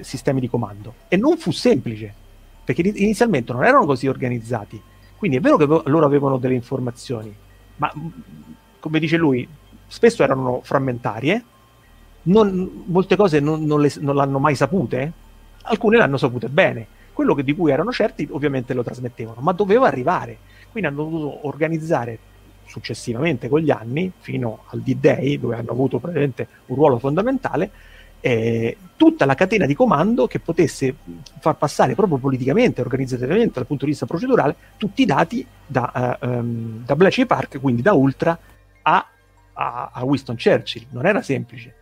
sistemi di comando, e non fu semplice, perché inizialmente non erano così organizzati. Quindi è vero che loro avevano delle informazioni, ma come dice lui, spesso erano frammentarie, molte cose non l'hanno mai sapute, alcune l'hanno sapute bene. Quello di cui erano certi ovviamente lo trasmettevano, ma doveva arrivare. Quindi hanno dovuto organizzare successivamente con gli anni, fino al D-Day, dove hanno avuto praticamente un ruolo fondamentale, tutta la catena di comando che potesse far passare proprio politicamente, organizzativamente, dal punto di vista procedurale, tutti i dati da Bletchley Park, quindi da Ultra a Winston Churchill. Non era semplice.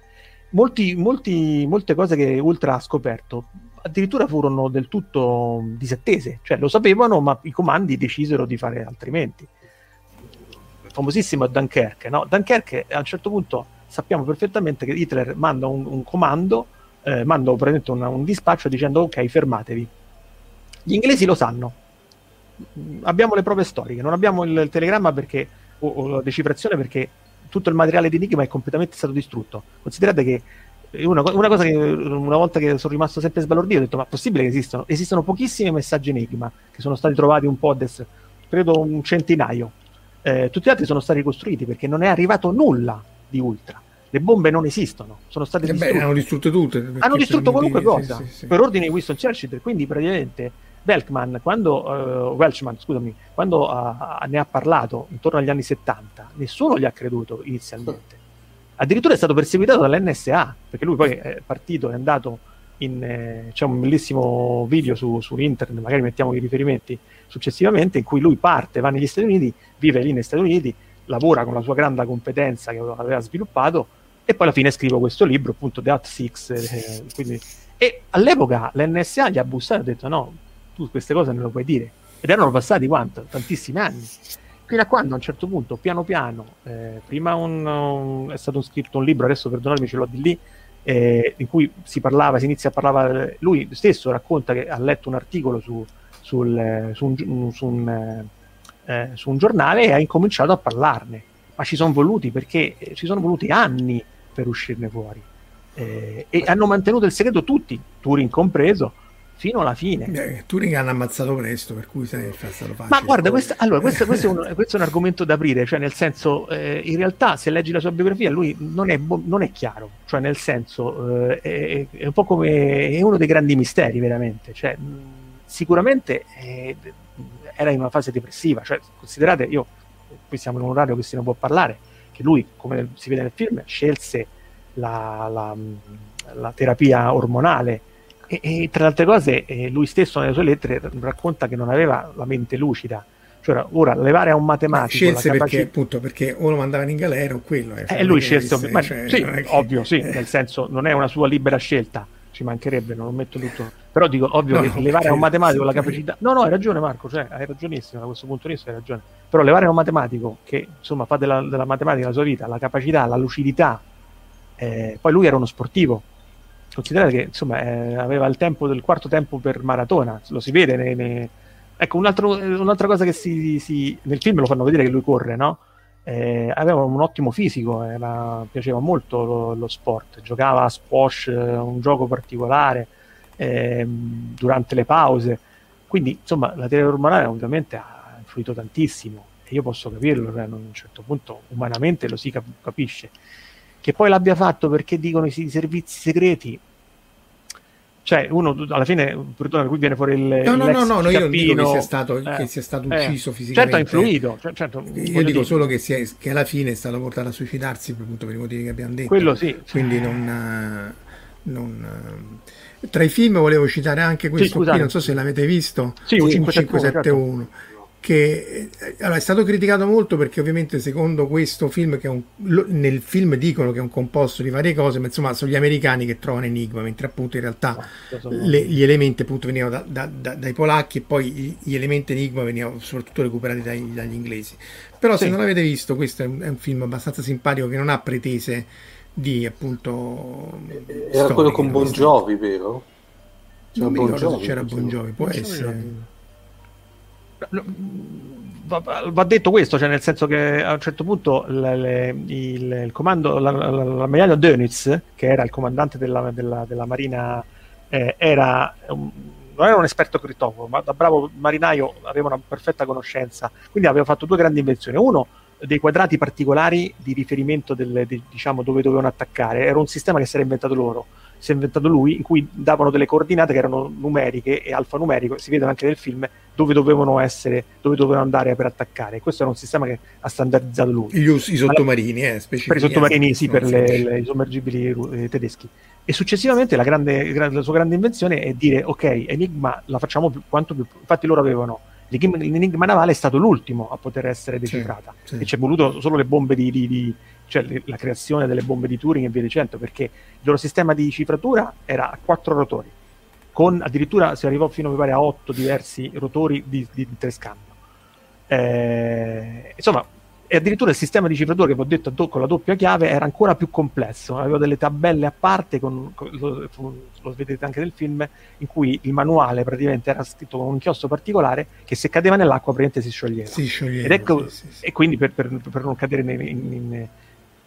Molte cose che Ultra ha scoperto addirittura furono del tutto disattese, cioè lo sapevano, ma i comandi decisero di fare altrimenti. Famosissimo Dunkerque, no? Dunkerque a un certo punto sappiamo perfettamente che Hitler manda un comando, manda praticamente un dispaccio dicendo ok, fermatevi. Gli inglesi lo sanno, abbiamo le prove storiche, non abbiamo il telegramma perché, o la decifrazione, perché tutto il materiale di Enigma è completamente stato distrutto. Considerate che una cosa che una volta che sono rimasto sempre sbalordito, ho detto ma è possibile che esistono pochissimi messaggi Enigma che sono stati trovati un po' adesso, credo un centinaio, tutti gli altri sono stati ricostruiti perché non è arrivato nulla di Ultra. Le bombe non esistono, sono state distrutte. Hanno distrutto tutte. Hanno distrutto qualunque cosa, sì. Per ordine di Winston Churchill. Quindi praticamente Welchman, scusami, quando ne ha parlato intorno agli anni 70, nessuno gli ha creduto inizialmente. Addirittura è stato perseguitato dall'NSA, perché lui poi è partito, è andato c'è un bellissimo video su internet, magari mettiamo i riferimenti successivamente, in cui lui parte, va negli Stati Uniti, vive lì negli Stati Uniti, lavora con la sua grande competenza che aveva sviluppato, e poi alla fine scrivo questo libro, appunto The Hot Six, quindi, e all'epoca l'NSA gli ha bussato e ha detto no, tu queste cose non le puoi dire, ed erano passati tantissimi anni, fino a quando a un certo punto piano piano prima è stato scritto un libro, adesso perdonatemi ce l'ho di lì, in cui si inizia a parlare, lui stesso racconta che ha letto un articolo su un giornale e ha incominciato a parlarne, ma ci sono voluti anni per uscirne fuori, e hanno mantenuto il segreto tutti, Turing compreso, fino alla fine. Turing hanno ammazzato presto, per cui sai che è stato facile. Ma guarda, questo è un argomento da aprire, cioè nel senso, in realtà se leggi la sua biografia lui non è chiaro, cioè nel senso è un po' come, è uno dei grandi misteri veramente, cioè sicuramente era in una fase depressiva, cioè considerate, io qui siamo in un orario che se ne può parlare, che lui, come si vede nel film, scelse la terapia ormonale e tra le altre cose lui stesso nelle sue lettere racconta che non aveva la mente lucida, cioè ora levare a un matematico scelse la capacità... perché o lo mandavano in galera o quello e lui scelse nel senso non è una sua libera scelta, ci mancherebbe, non lo metto tutto, però dico ovvio che levare a un matematico la capacità hai ragione Marco, cioè hai ragionissimo da questo punto di vista, hai ragione, però levare a un matematico che insomma fa della matematica la sua vita la capacità, la lucidità. Poi lui era uno sportivo, considerate che insomma aveva il tempo del quarto tempo per maratona, lo si vede ecco un'altra cosa che nel film lo fanno vedere che lui corre, no? Aveva un ottimo fisico, piaceva molto lo sport, giocava a squash, un gioco particolare durante le pause, quindi insomma la terapia ormonale ovviamente ha influito tantissimo e io posso capirlo, a un certo punto umanamente lo si capisce. Che poi l'abbia fatto perché dicono i servizi segreti, cioè uno alla fine, perdona, qui viene fuori il no, io non dico che sia stato ucciso fisicamente, certo ha influito, io dico solo che alla fine è stato portato a suicidarsi appunto per i motivi che abbiamo detto, quello sì, quindi non tra i film volevo citare anche questo qui, non so se l'avete visto, sì, 571 che allora, è stato criticato molto perché ovviamente secondo questo film che è nel film dicono che è un composto di varie cose, ma insomma sono gli americani che trovano Enigma, mentre appunto in realtà gli elementi appunto venivano dai polacchi e poi gli elementi Enigma venivano soprattutto recuperati dagli inglesi, però se non l'avete visto questo è un film abbastanza simpatico che non ha pretese di appunto era quello con Bon Jovi, vero? Non mi ricordo se c'era Bon Jovi, può essere. Va detto questo, cioè nel senso che a un certo punto il comando, l'ammiraglio Dönitz, che era il comandante della marina, non era un esperto crittografo, ma da bravo marinaio aveva una perfetta conoscenza, quindi aveva fatto due grandi invenzioni: uno dei quadrati particolari di riferimento diciamo dove dovevano attaccare, era un sistema che si era inventato loro, si è inventato lui, in cui davano delle coordinate che erano numeriche e alfanumeriche, si vedono anche nel film, dove dovevano andare per attaccare. Questo era un sistema che ha standardizzato lui. I sottomarini, per i sottomarini, sì, per i sommergibili tedeschi. E successivamente la sua grande invenzione è dire, ok, Enigma la facciamo quanto più... Infatti loro avevano... L'Enigma navale è stato l'ultimo a poter essere decifrata, e c'è voluto solo le bombe cioè la creazione delle bombe di Turing e via dicendo, perché il loro sistema di cifratura era a 4 rotori, con addirittura si arrivò fino a 8 diversi rotori di trescambio. Insomma, e addirittura il sistema di cifratura che vi ho detto con la doppia chiave era ancora più complesso, aveva delle tabelle a parte, lo vedete anche nel film, in cui il manuale praticamente era scritto con un inchiostro particolare che se cadeva nell'acqua praticamente si scioglieva. Ed ecco, sì. E quindi per non cadere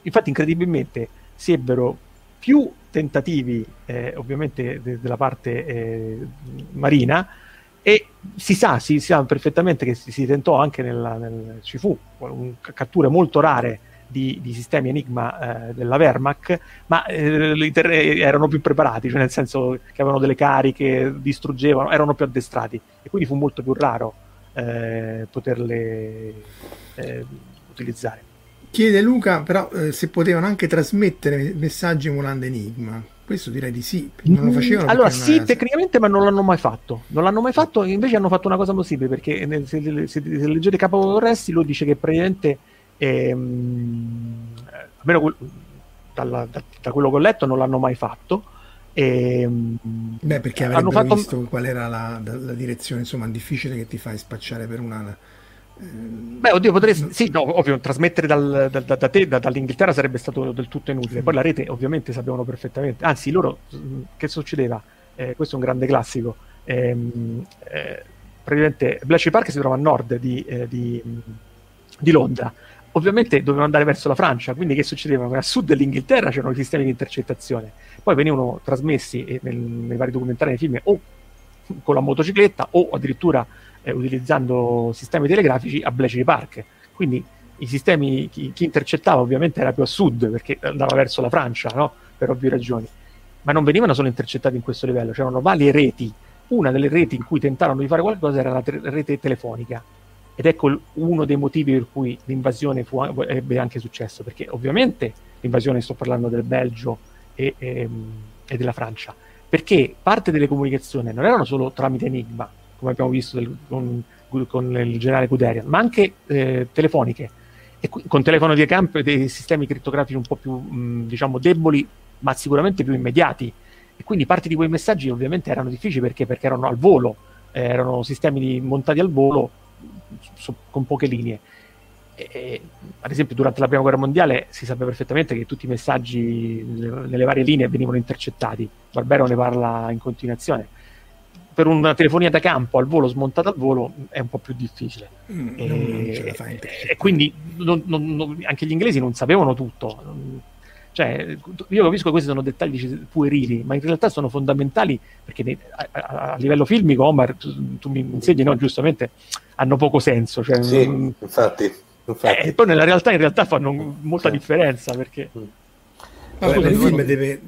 infatti incredibilmente si ebbero più tentativi ovviamente della parte marina. E si sa perfettamente che si tentò anche ci fu catture molto rare di sistemi Enigma della Wehrmacht, ma erano più preparati, cioè nel senso che avevano delle cariche, distruggevano, erano più addestrati e quindi fu molto più raro poterle utilizzare. Chiede Luca però se potevano anche trasmettere messaggi emulando Enigma. Questo direi di sì, non lo facevano. Allora sì, tecnicamente, ma non l'hanno mai fatto, invece hanno fatto una cosa possibile, perché se leggete Capoversi lui dice che praticamente almeno da quello che ho letto non l'hanno mai fatto perché avrebbero visto qual era la direzione, insomma difficile che ti fai spacciare per una oddio, potresti. Sì, no, ovvio, trasmettere dall'Inghilterra sarebbe stato del tutto inutile. Poi la rete, ovviamente, sapevano perfettamente. Anzi, loro che succedeva? Questo è un grande classico. Praticamente Bletchley Park si trova a nord di Londra. Ovviamente dovevano andare verso la Francia, quindi che succedeva? A sud dell'Inghilterra c'erano i sistemi di intercettazione, poi venivano trasmessi nei vari documentari e nei film o con la motocicletta o addirittura utilizzando sistemi telegrafici a Bletchley Park. Quindi i sistemi, chi intercettava ovviamente era più a sud, perché andava verso la Francia, no? Per ovvie ragioni. Ma non venivano solo intercettati in questo livello, c'erano varie reti. Una delle reti in cui tentarono di fare qualcosa era la rete telefonica, ed ecco uno dei motivi per cui l'invasione ebbe anche successo, perché ovviamente l'invasione, sto parlando del Belgio e della Francia, perché parte delle comunicazioni non erano solo tramite Enigma, come abbiamo visto con il generale Guderian, ma anche telefoniche, e con telefono via campo e dei sistemi criptografici un po' più diciamo deboli, ma sicuramente più immediati. E quindi parti di quei messaggi ovviamente erano difficili, perché erano al volo, erano sistemi montati al volo con poche linee. E, ad esempio, durante la prima guerra mondiale si sapeva perfettamente che tutti i messaggi nelle varie linee venivano intercettati. Barbero ne parla in continuazione. Per una telefonia da campo al volo, smontata al volo, è un po' più difficile. Non ce la fa intercettare. E quindi anche gli inglesi non sapevano tutto. Cioè, io capisco che questi sono dettagli puerili, ma in realtà sono fondamentali, perché a livello filmico, Omar, tu mi insegni, no, giustamente, hanno poco senso. Cioè, sì, infatti. E poi nella realtà fanno molta differenza, perché... Vabbè, scusa, il film deve...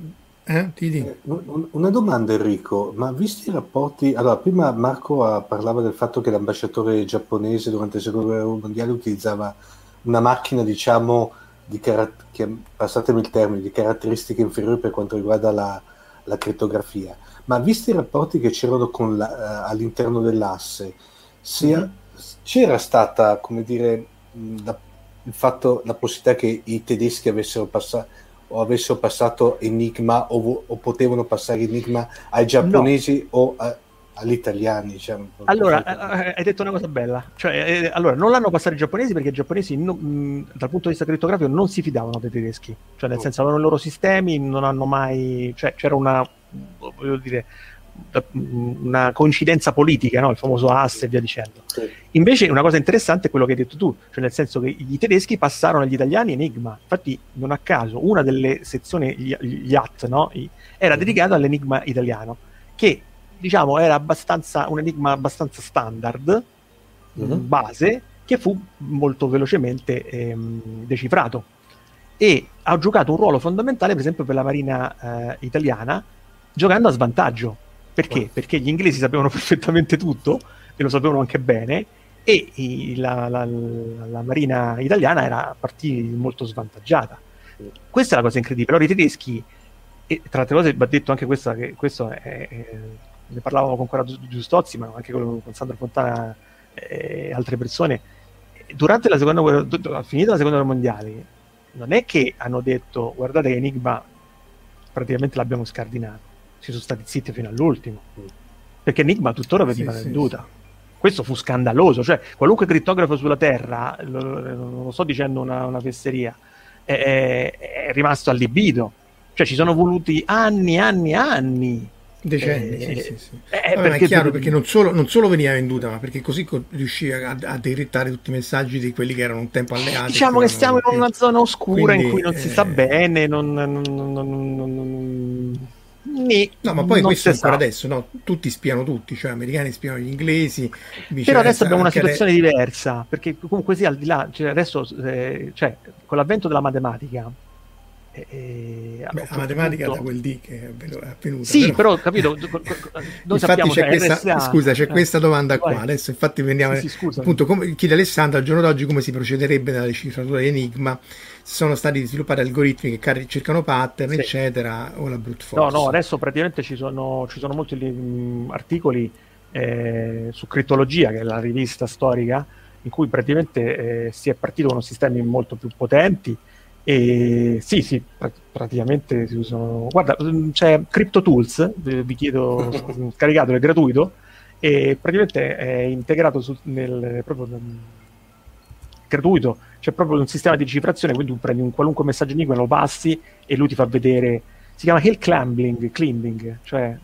Una domanda, Enrico, ma visti i rapporti... Allora, prima Marco parlava del fatto che l'ambasciatore giapponese durante la seconda guerra mondiale utilizzava una macchina, diciamo... passatemi il termine, di caratteristiche inferiori per quanto riguarda la crittografia, ma visti i rapporti che c'erano con all'interno dell'asse, c'era stata, come dire, la possibilità che i tedeschi avessero passato Enigma o potevano passare Enigma ai giapponesi o agli italiani, diciamo. Allora, hai detto una cosa bella, cioè, allora, non l'hanno passato i giapponesi perché i giapponesi dal punto di vista criptografico non si fidavano dei tedeschi, cioè nel senso avevano i loro sistemi, non hanno mai, cioè c'era una coincidenza politica, no? Il famoso asse e via dicendo. Invece una cosa interessante è quello che hai detto tu, cioè nel senso che i tedeschi passarono agli italiani Enigma, infatti non a caso una delle sezioni, gli AT, no? Era dedicata all'Enigma italiano, che diciamo era un enigma abbastanza standard, base, che fu molto velocemente decifrato, e ha giocato un ruolo fondamentale per esempio per la marina italiana, giocando a svantaggio. Perché? Perché gli inglesi sapevano perfettamente tutto, e lo sapevano anche bene, e la marina italiana partì molto svantaggiata. Questa è la cosa incredibile. Allora i tedeschi, e tra le altre cose va detto anche questa, che questo è ne parlavamo con Corrado Giustozzi, ma anche con Sandro Fontana e altre persone. Durante la seconda guerra, finita la seconda guerra mondiale, non è che hanno detto guardate che Enigma praticamente l'abbiamo scardinato, si sono stati zitti fino all'ultimo, perché Enigma tuttora veniva venduta. Questo fu scandaloso, cioè qualunque crittografo sulla Terra, non lo sto dicendo una fesseria, è rimasto allibito, cioè ci sono voluti anni, decenni, perché è chiaro, perché non solo veniva venduta, ma perché così riuscì a decrittare tutti i messaggi di quelli che erano un tempo alleati. Diciamo che siamo in una zona oscura, quindi, in cui non si sa bene, no, ma poi questo ancora adesso, no? Tutti spiano tutti, cioè gli americani spiano gli inglesi, però adesso abbiamo una situazione diversa, perché comunque sì, al di là, cioè, adesso con l'avvento della matematica, la matematica da quel dì che è avvenuta, sì, però capito, noi sappiamo, c'è questa, scusa, c'è questa domanda qua adesso, infatti veniamo appunto, come chiede Alessandro, al giorno d'oggi come si procederebbe nella decifratura di Enigma? Sono stati sviluppati algoritmi che cercano pattern, eccetera, o la brute force? No, adesso praticamente ci sono molti articoli su Crittologia, che è la rivista storica, in cui praticamente si è partito con sistemi molto più potenti. E sì, praticamente si usano. Guarda, c'è Crypto Tools, vi chiedo, scaricatelo, è gratuito, e praticamente è integrato gratuito, c'è proprio un sistema di cifrazione, quindi tu prendi un qualunque messaggio enigma, lo passi e lui ti fa vedere. Si chiama hill climbing, cioè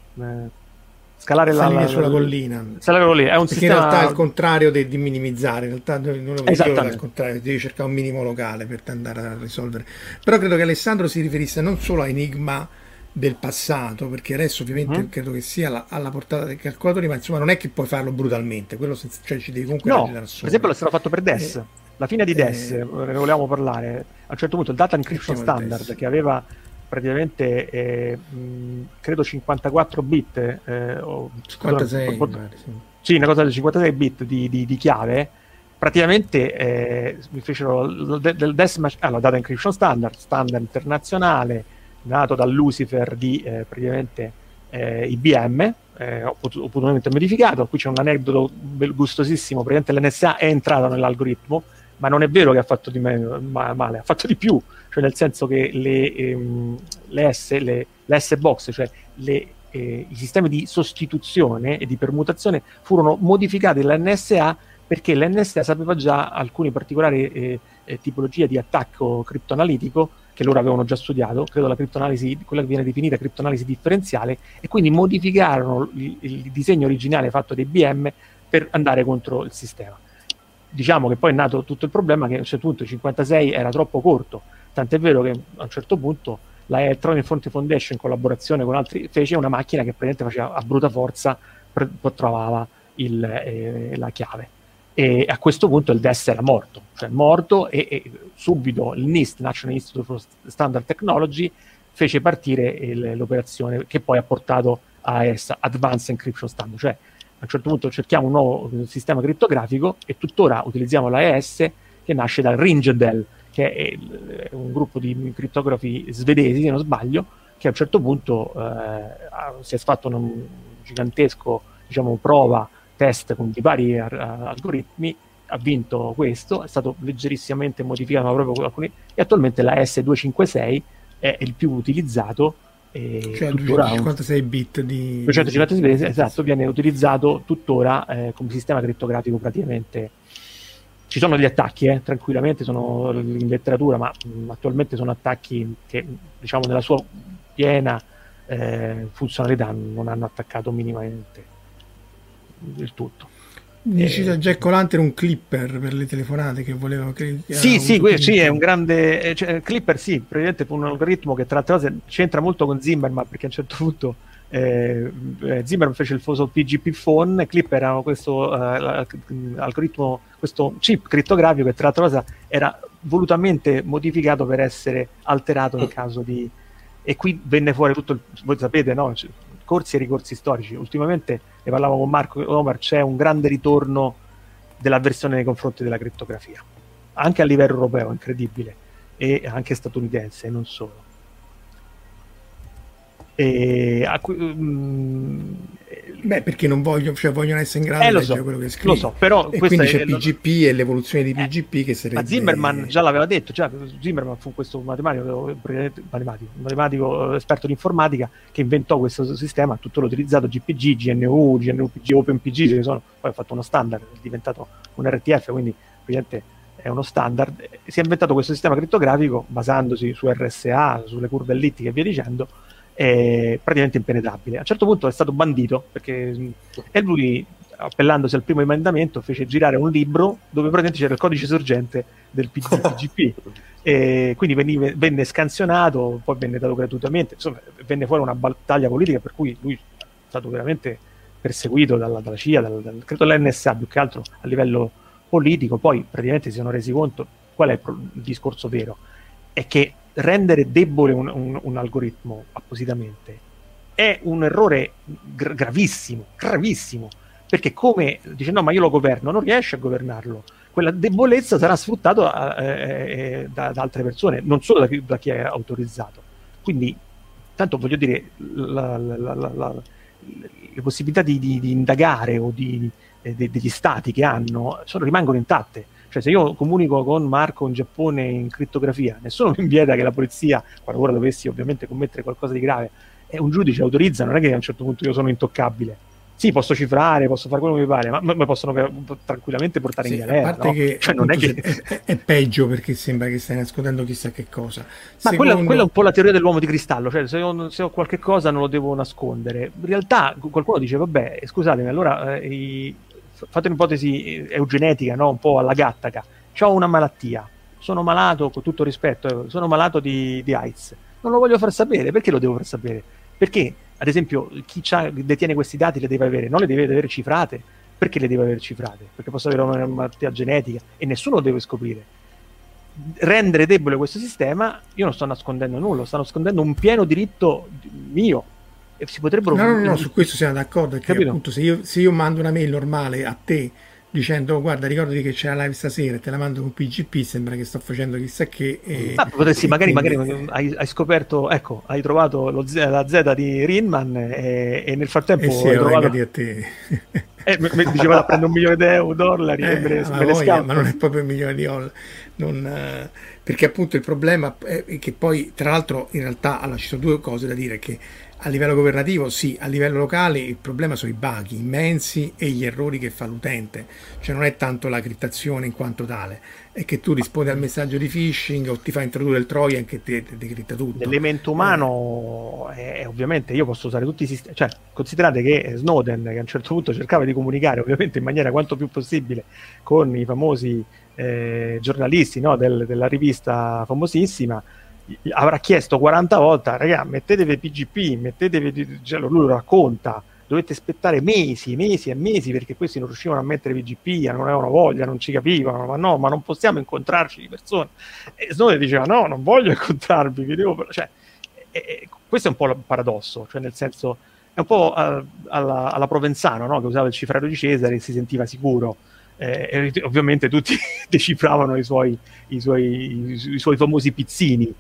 scalare sulla collina. È un sistema... in realtà è il contrario di minimizzare, in realtà non lo vedo al contrario, devi cercare un minimo locale per andare a risolvere. Però credo che Alessandro si riferisse non solo a Enigma del passato, perché adesso ovviamente credo che sia alla portata dei calcolatori, ma insomma non è che puoi farlo brutalmente, quello senza, cioè ci devi comunque ragionare su. Per esempio lo è stato fatto per DES, la fine di DES, ne volevamo parlare, a un certo punto il Data Encryption Standard che aveva praticamente credo 54 bit o 56 sì, una cosa del 56 bit di chiave, praticamente mi fecero del DES, allora, Data Encryption Standard internazionale nato da Lucifer di praticamente IBM, opportunamente modificato. Qui c'è un aneddoto gustosissimo, praticamente l'NSA è entrata nell'algoritmo, ma non è vero che ha fatto di male, ha fatto di più, cioè nel senso che le S-box, cioè i sistemi di sostituzione e di permutazione furono modificati dall'NSA perché l'NSA sapeva già alcune particolari tipologie di attacco criptoanalitico che loro avevano già studiato, credo la criptoanalisi, quella che viene definita criptoanalisi differenziale, e quindi modificarono il disegno originale fatto da IBM per andare contro il sistema. Diciamo che poi è nato tutto il problema che a un certo punto il 56 era troppo corto, tant'è vero che a un certo punto la Electronic Frontier Foundation in collaborazione con altri fece una macchina che praticamente faceva a bruta forza trovava la chiave, e a questo punto il DES era morto, cioè morto, e subito il NIST, National Institute of Standards Technology, fece partire l'operazione che poi ha portato a Advanced Encryption Standard, cioè a un certo punto cerchiamo un nuovo sistema criptografico e tuttora utilizziamo l'AES, che nasce dal Ringedel, che è un gruppo di criptografi svedesi, se non sbaglio, che a un certo punto si è fatto un gigantesco, diciamo, prova, test con i vari algoritmi, ha vinto questo, è stato leggerissimamente modificato proprio con alcuni, e attualmente l'AES 256 è il più utilizzato. Cioè 256 bit di 256 bit, esatto, viene utilizzato tuttora come sistema criptografico praticamente. Ci sono degli attacchi tranquillamente, sono in letteratura, ma attualmente sono attacchi che, diciamo, nella sua piena funzionalità non hanno attaccato minimamente il tutto. Mi cita Jack O'Lantern un clipper per le telefonate che voleva sì, è un grande clipper, sì, praticamente fu un algoritmo che tra l'altro c'entra molto con Zimmerman, perché a un certo punto Zimmerman fece il famoso PGP phone, clipper era questo algoritmo, questo chip criptografico che tra l'altro era volutamente modificato per essere alterato nel caso di, e qui venne fuori tutto voi sapete, no? Corsi e ricorsi storici. Ultimamente ne parlavo con Marco Omar, c'è un grande ritorno dell'avversione nei confronti della criptografia, anche a livello europeo, incredibile, e anche statunitense, non solo. Perché non voglio, cioè vogliono essere in grado di leggere quello che scrive. Lo so, però e quindi c'è PGP e l'evoluzione di PGP che sarebbe... Ma Zimmerman già l'aveva detto, Zimmerman fu questo matematico esperto di informatica che inventò questo sistema, tuttora utilizzato, GPG, GNU, GNU-PG, OpenPG, ce ne sono, poi ha fatto uno standard, è diventato un RTF, quindi praticamente è uno standard. Si è inventato questo sistema criptografico basandosi su RSA, sulle curve ellittiche e via dicendo, è praticamente impenetrabile. A un certo punto è stato bandito perché, e lui, appellandosi al primo emendamento, fece girare un libro dove praticamente c'era il codice sorgente del PGP e quindi venne scansionato, poi venne dato gratuitamente, insomma venne fuori una battaglia politica per cui lui è stato veramente perseguito dalla CIA, credo l'NSA più che altro a livello politico. Poi praticamente si sono resi conto qual è il discorso vero, è che rendere debole un algoritmo appositamente è un errore gravissimo, perché come dice no ma io lo governo, non riesce a governarlo, quella debolezza sarà sfruttata da altre persone, non solo da chi è autorizzato. Quindi tanto voglio dire le possibilità di indagare o degli stati che hanno rimangono intatte. Cioè se io comunico con Marco in Giappone in criptografia, nessuno mi vieta che la polizia, qualora dovessi ovviamente commettere qualcosa di grave, è un giudice autorizza, non è che a un certo punto io sono intoccabile. Sì, posso cifrare, posso fare quello che mi pare, ma possono tranquillamente portare in galera. A parte no? Che, cioè, non è, che... è peggio, perché sembra che stai nascondendo chissà che cosa. Ma quella è un po' la teoria dell'uomo di cristallo, cioè se ho qualche cosa non lo devo nascondere. In realtà qualcuno dice, vabbè, scusatemi, allora... fate un'ipotesi eugenetica, no? Un po' alla Gattaca. C'ho una malattia, sono malato, con tutto rispetto, sono malato di AIDS. non lo voglio far sapere. Perché lo devo far sapere? Perché, ad esempio, chi detiene questi dati le deve avere, non le deve avere cifrate. Perché le deve avere cifrate? Perché posso avere una malattia genetica e nessuno lo deve scoprire. Rendere debole questo sistema, io non sto nascondendo nulla, sto nascondendo un pieno diritto mio. E si potrebbero... No, su questo siamo d'accordo, perché appunto se io mando una mail normale a te dicendo guarda, ricordati che c'è la live stasera e te la mando con PGP, sembra che sto facendo chissà che. Potresti, magari hai scoperto, ecco, hai trovato la Z di Rinman e nel frattempo hai trovato... di a te. Mi diceva prendo $1.000.000 e me le scampo. Ma non è proprio $1.000.000. Perché appunto il problema è che poi, tra l'altro, in realtà ci sono due cose da dire, che a livello governativo sì, a livello locale il problema sono i bug immensi e gli errori che fa l'utente, cioè non è tanto la criptazione in quanto tale, è che tu rispondi al messaggio di phishing o ti fa introdurre il Trojan che ti decritta tutto. L'elemento umano è ovviamente, io posso usare tutti i sistemi, cioè considerate che Snowden, che a un certo punto cercava di comunicare ovviamente in maniera quanto più possibile con i famosi giornalisti, no, della rivista famosissima, avrà chiesto 40 volte, ragazzi, mettetevi PGP, mettetevi, lui lo racconta, dovete aspettare mesi e mesi perché questi non riuscivano a mettere PGP, non avevano voglia, non ci capivano, ma non possiamo incontrarci di persona. E Snowden diceva no, non voglio incontrarvi, vi devo... Cioè, questo è un po' il paradosso, cioè nel senso è un po' alla Provenzano, no? Che usava il cifrario di Cesare e si sentiva sicuro. E ovviamente tutti decifravano i suoi famosi pizzini.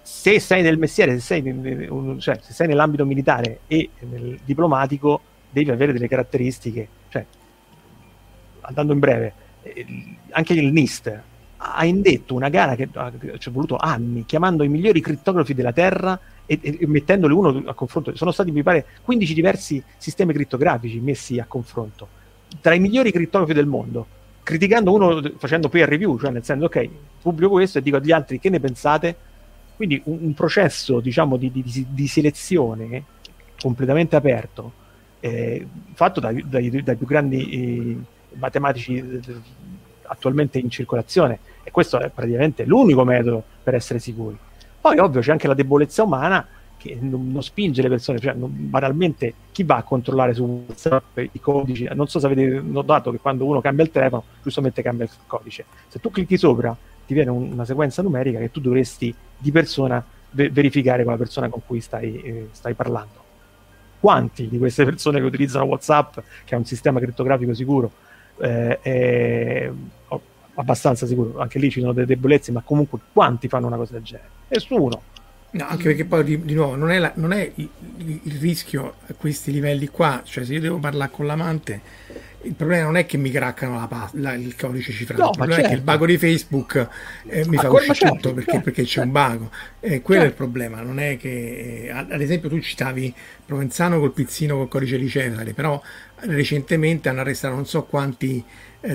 Se sei nel mestiere, se sei nell'ambito militare e nel diplomatico, devi avere delle caratteristiche. Cioè, andando in breve, anche il NIST ha indetto una gara che ci è voluto anni, chiamando i migliori crittografi della Terra e mettendoli uno a confronto. Sono stati, mi pare, 15 diversi sistemi crittografici messi a confronto, tra i migliori crittografi del mondo, criticando uno, facendo peer review, cioè nel senso ok, pubblico questo e dico agli altri che ne pensate. Quindi un processo, diciamo, di selezione completamente aperto, fatto dai più grandi matematici attualmente in circolazione, e questo è praticamente l'unico metodo per essere sicuri. Poi ovvio c'è anche la debolezza umana, che non spinge le persone, cioè banalmente chi va a controllare su WhatsApp i codici? Non so se avete notato che quando uno cambia il telefono, giustamente cambia il codice. Se tu clicchi sopra, ti viene una sequenza numerica che tu dovresti di persona verificare con la persona con cui stai parlando. Quanti di queste persone che utilizzano WhatsApp, che è un sistema crittografico sicuro, è abbastanza sicuro, anche lì ci sono delle debolezze, ma comunque quanti fanno una cosa del genere? Nessuno. No, anche perché poi di nuovo non è il rischio a questi livelli qua, cioè se io devo parlare con l'amante, il problema non è che mi craccano il codice cifrato, no, il problema è che il bago di Facebook mi fa uscire tutto perché c'è un bago, quello è il problema, non è che ad esempio tu citavi Provenzano col pizzino col codice di Cesare, però recentemente hanno arrestato non so quanti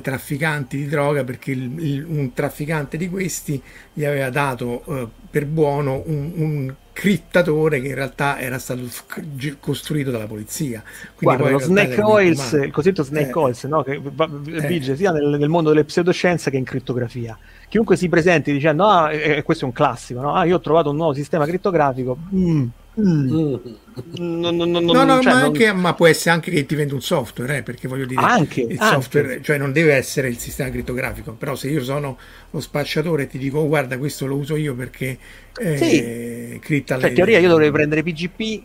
trafficanti di droga perché un trafficante di questi gli aveva dato per buono un criptatore che in realtà era stato costruito dalla polizia. Quindi guarda, il cosiddetto snake oils, no? Che vige sia nel mondo delle pseudoscienze che in criptografia. Chiunque si presenti dicendo questo è un classico, no? Io ho trovato un nuovo sistema criptografico. Ma può essere anche che ti vende un software, perché voglio dire anche software, cioè non deve essere il sistema criptografico, però se io sono lo spacciatore e ti dico guarda questo lo uso io perché cripta, cioè in teoria io dovrei prendere PGP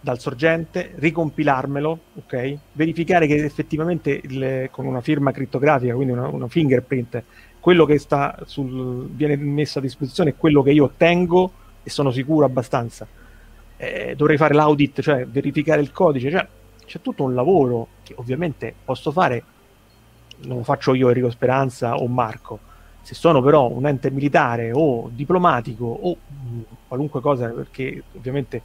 dal sorgente, ricompilarmelo, ok, verificare che effettivamente con una firma criptografica, quindi una fingerprint, quello che sta viene messo a disposizione è quello che io ottengo e sono sicuro abbastanza. Dovrei fare l'audit, cioè verificare il codice, cioè c'è tutto un lavoro che ovviamente posso fare, non lo faccio io, Enrico Speranza o Marco, se sono però un ente militare o diplomatico o qualunque cosa, perché ovviamente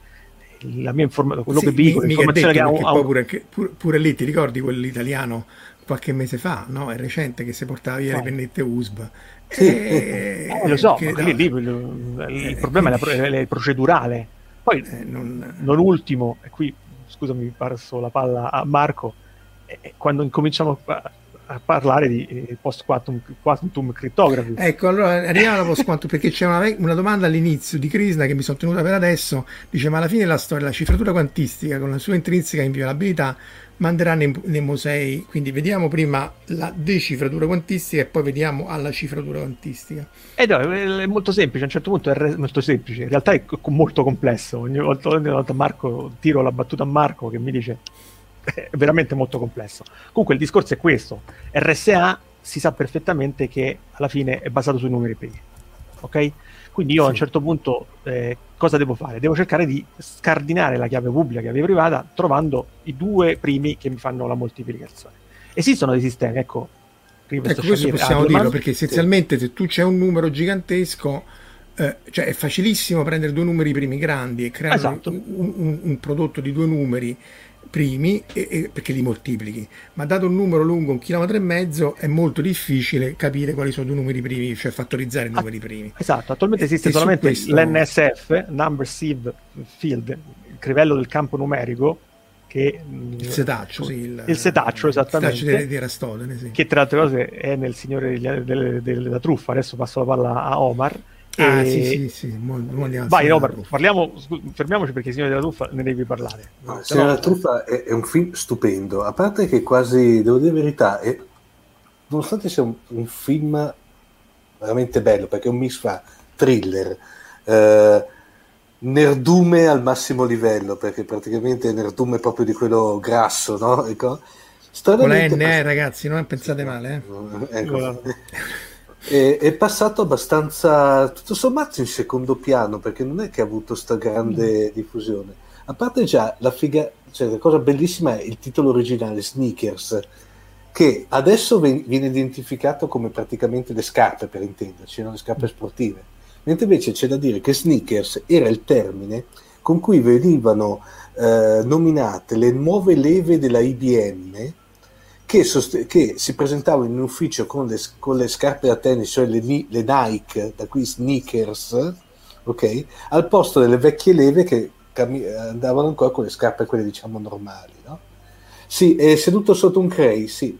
la mia quello che vi dico, l'informazione che ho pure lì, ti ricordi quell'italiano qualche mese fa, no? È recente, che si portava via le pennette USB. Lo so, ma il problema è procedurale. Poi, non ultimo, e qui scusami, passo la palla a Marco, quando incominciamo a a parlare di post-quantum cryptography. Ecco, allora arriviamo alla post-quantum, perché c'è una domanda all'inizio di Krishna che mi sono tenuta per adesso. Dice: ma alla fine della storia la cifratura quantistica, con la sua intrinseca inviolabilità, manderà nei musei? Quindi vediamo prima la decifratura quantistica e poi vediamo alla cifratura quantistica. No, è molto semplice, a un certo punto è molto semplice, in realtà è molto complesso. Ogni volta Marco, tiro la battuta a Marco che mi dice è veramente molto complesso. Comunque il discorso è questo: RSA si sa perfettamente che alla fine è basato sui numeri primi, ok? Quindi io, sì, a un certo punto cosa devo fare? Devo cercare di scardinare la chiave pubblica e la chiave privata trovando i due primi che mi fanno la moltiplicazione. Esistono dei sistemi, ecco questo possiamo dirlo, perché essenzialmente se tu c'è un numero gigantesco, cioè è facilissimo prendere due numeri primi grandi e creare, esatto, un prodotto di due numeri primi perché li moltiplichi, ma dato un numero lungo 1,5 chilometri è molto difficile capire quali sono i numeri primi, cioè fattorizzare i numeri primi. Esatto, attualmente esiste solamente questo... l'NSF, Number Sieve Field, il crivello del campo numerico, che il setaccio, sì, il setaccio, esattamente, il setaccio di Aristotele, sì, che tra altre cose è nel Signore della Truffa. Adesso passo la palla a Omar. Sì. Vai Robert, fermiamoci perché il Signore della Truffa ne devi parlare. No, il Signore della Truffa è un film stupendo, a parte che quasi, devo dire la verità, nonostante sia un film veramente bello, perché è un mix fra thriller, nerdume al massimo livello, perché praticamente nerdume proprio di quello grasso, no? Ecco. Con la N, ragazzi, non pensate male, eh? Ecco. È passato abbastanza, tutto sommato, in secondo piano, perché non è che ha avuto sta grande diffusione. A parte già la cosa bellissima è il titolo originale, Sneakers, che adesso viene identificato come praticamente le scarpe, per intenderci, no? Le scarpe sportive. Mentre invece c'è da dire che Sneakers era il termine con cui venivano nominate le nuove leve della IBM, che si presentava in un ufficio con le scarpe da tennis, cioè le Nike, da qui Sneakers, ok, al posto delle vecchie leve che andavano ancora con le scarpe, quelle diciamo normali, no? Sì, è seduto sotto un cray, sì,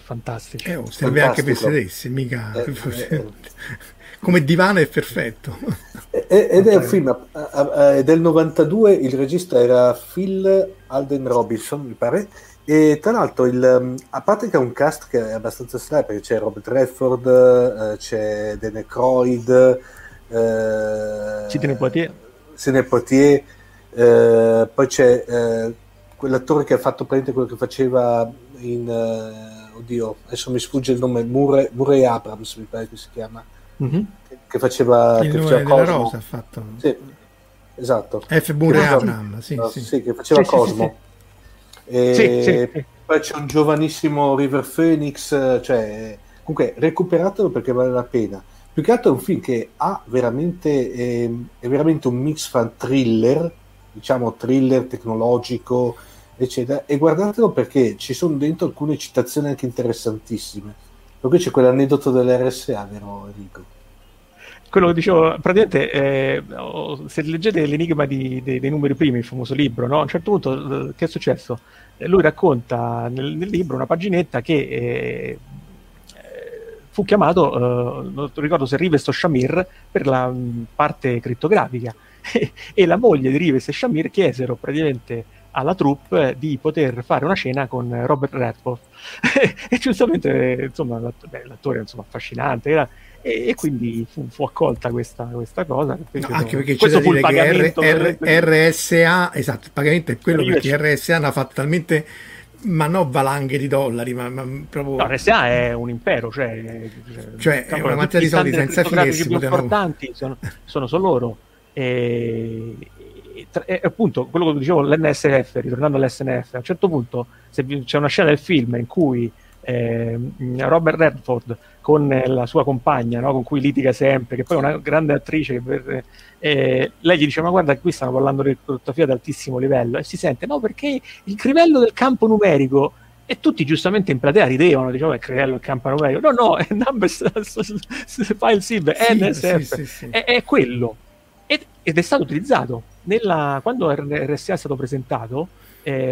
fantastico. Serve anche per sedersi, mica come divano è perfetto. Ed è un film del 92, il regista era Phil Alden Robinson, mi pare, e tra l'altro a parte che è un cast che è abbastanza strano, perché c'è Robert Redford, c'è Dan Aykroyd, Sidney Poitier, poi c'è quell'attore che ha fatto praticamente quello che faceva in oddio, adesso mi sfugge il nome, Murray Abrams mi pare che si chiama. Mm-hmm. Che faceva il nome della Rosa, ha fatto, sì, esatto, F. Murray Abrams, sì, che faceva Cosmo. Sì. Poi c'è un giovanissimo River Phoenix, cioè comunque recuperatelo perché vale la pena. Più che altro è un film che ha veramente è veramente un mix fan thriller, diciamo thriller tecnologico, eccetera, e guardatelo perché ci sono dentro alcune citazioni anche interessantissime. Qui c'è quell'aneddoto dell'RSA, vero Enrico? Quello che dicevo, praticamente, se leggete l'enigma dei numeri primi, il famoso libro, no? A un certo punto, che è successo? Lui racconta nel libro una paginetta che fu chiamato, non ricordo se Rivest o Shamir, per la parte criptografica, e la moglie di Rivest e Shamir chiesero praticamente alla troupe di poter fare una cena con Robert Redford e giustamente, insomma, l'attore insomma affascinante era, e quindi fu accolta questa cosa, no, anche perché c'è da dire che RSA, esatto, il pagamento è quello, perché RSA ne ha fatto talmente valanghe di dollari, ma proprio... No, RSA è un impero, cioè è una quantità di soldi senza fine, più importanti sono solo loro. E appunto quello che dicevo, l'NSF, ritornando all'SNF, a un certo punto c'è una scena del film in cui Robert Redford con la sua compagna, no, con cui litiga sempre, che poi è una grande attrice, lei gli dice: ma guarda, qui stanno parlando di criptografia ad altissimo livello, e si sente: no, perché il crivello del campo numerico. E tutti giustamente in platea ridevano, diciamo, è crivello il campo numerico, no, è number file SIB, NSF è quello, ed è stato utilizzato. Quando RSA è stato presentato,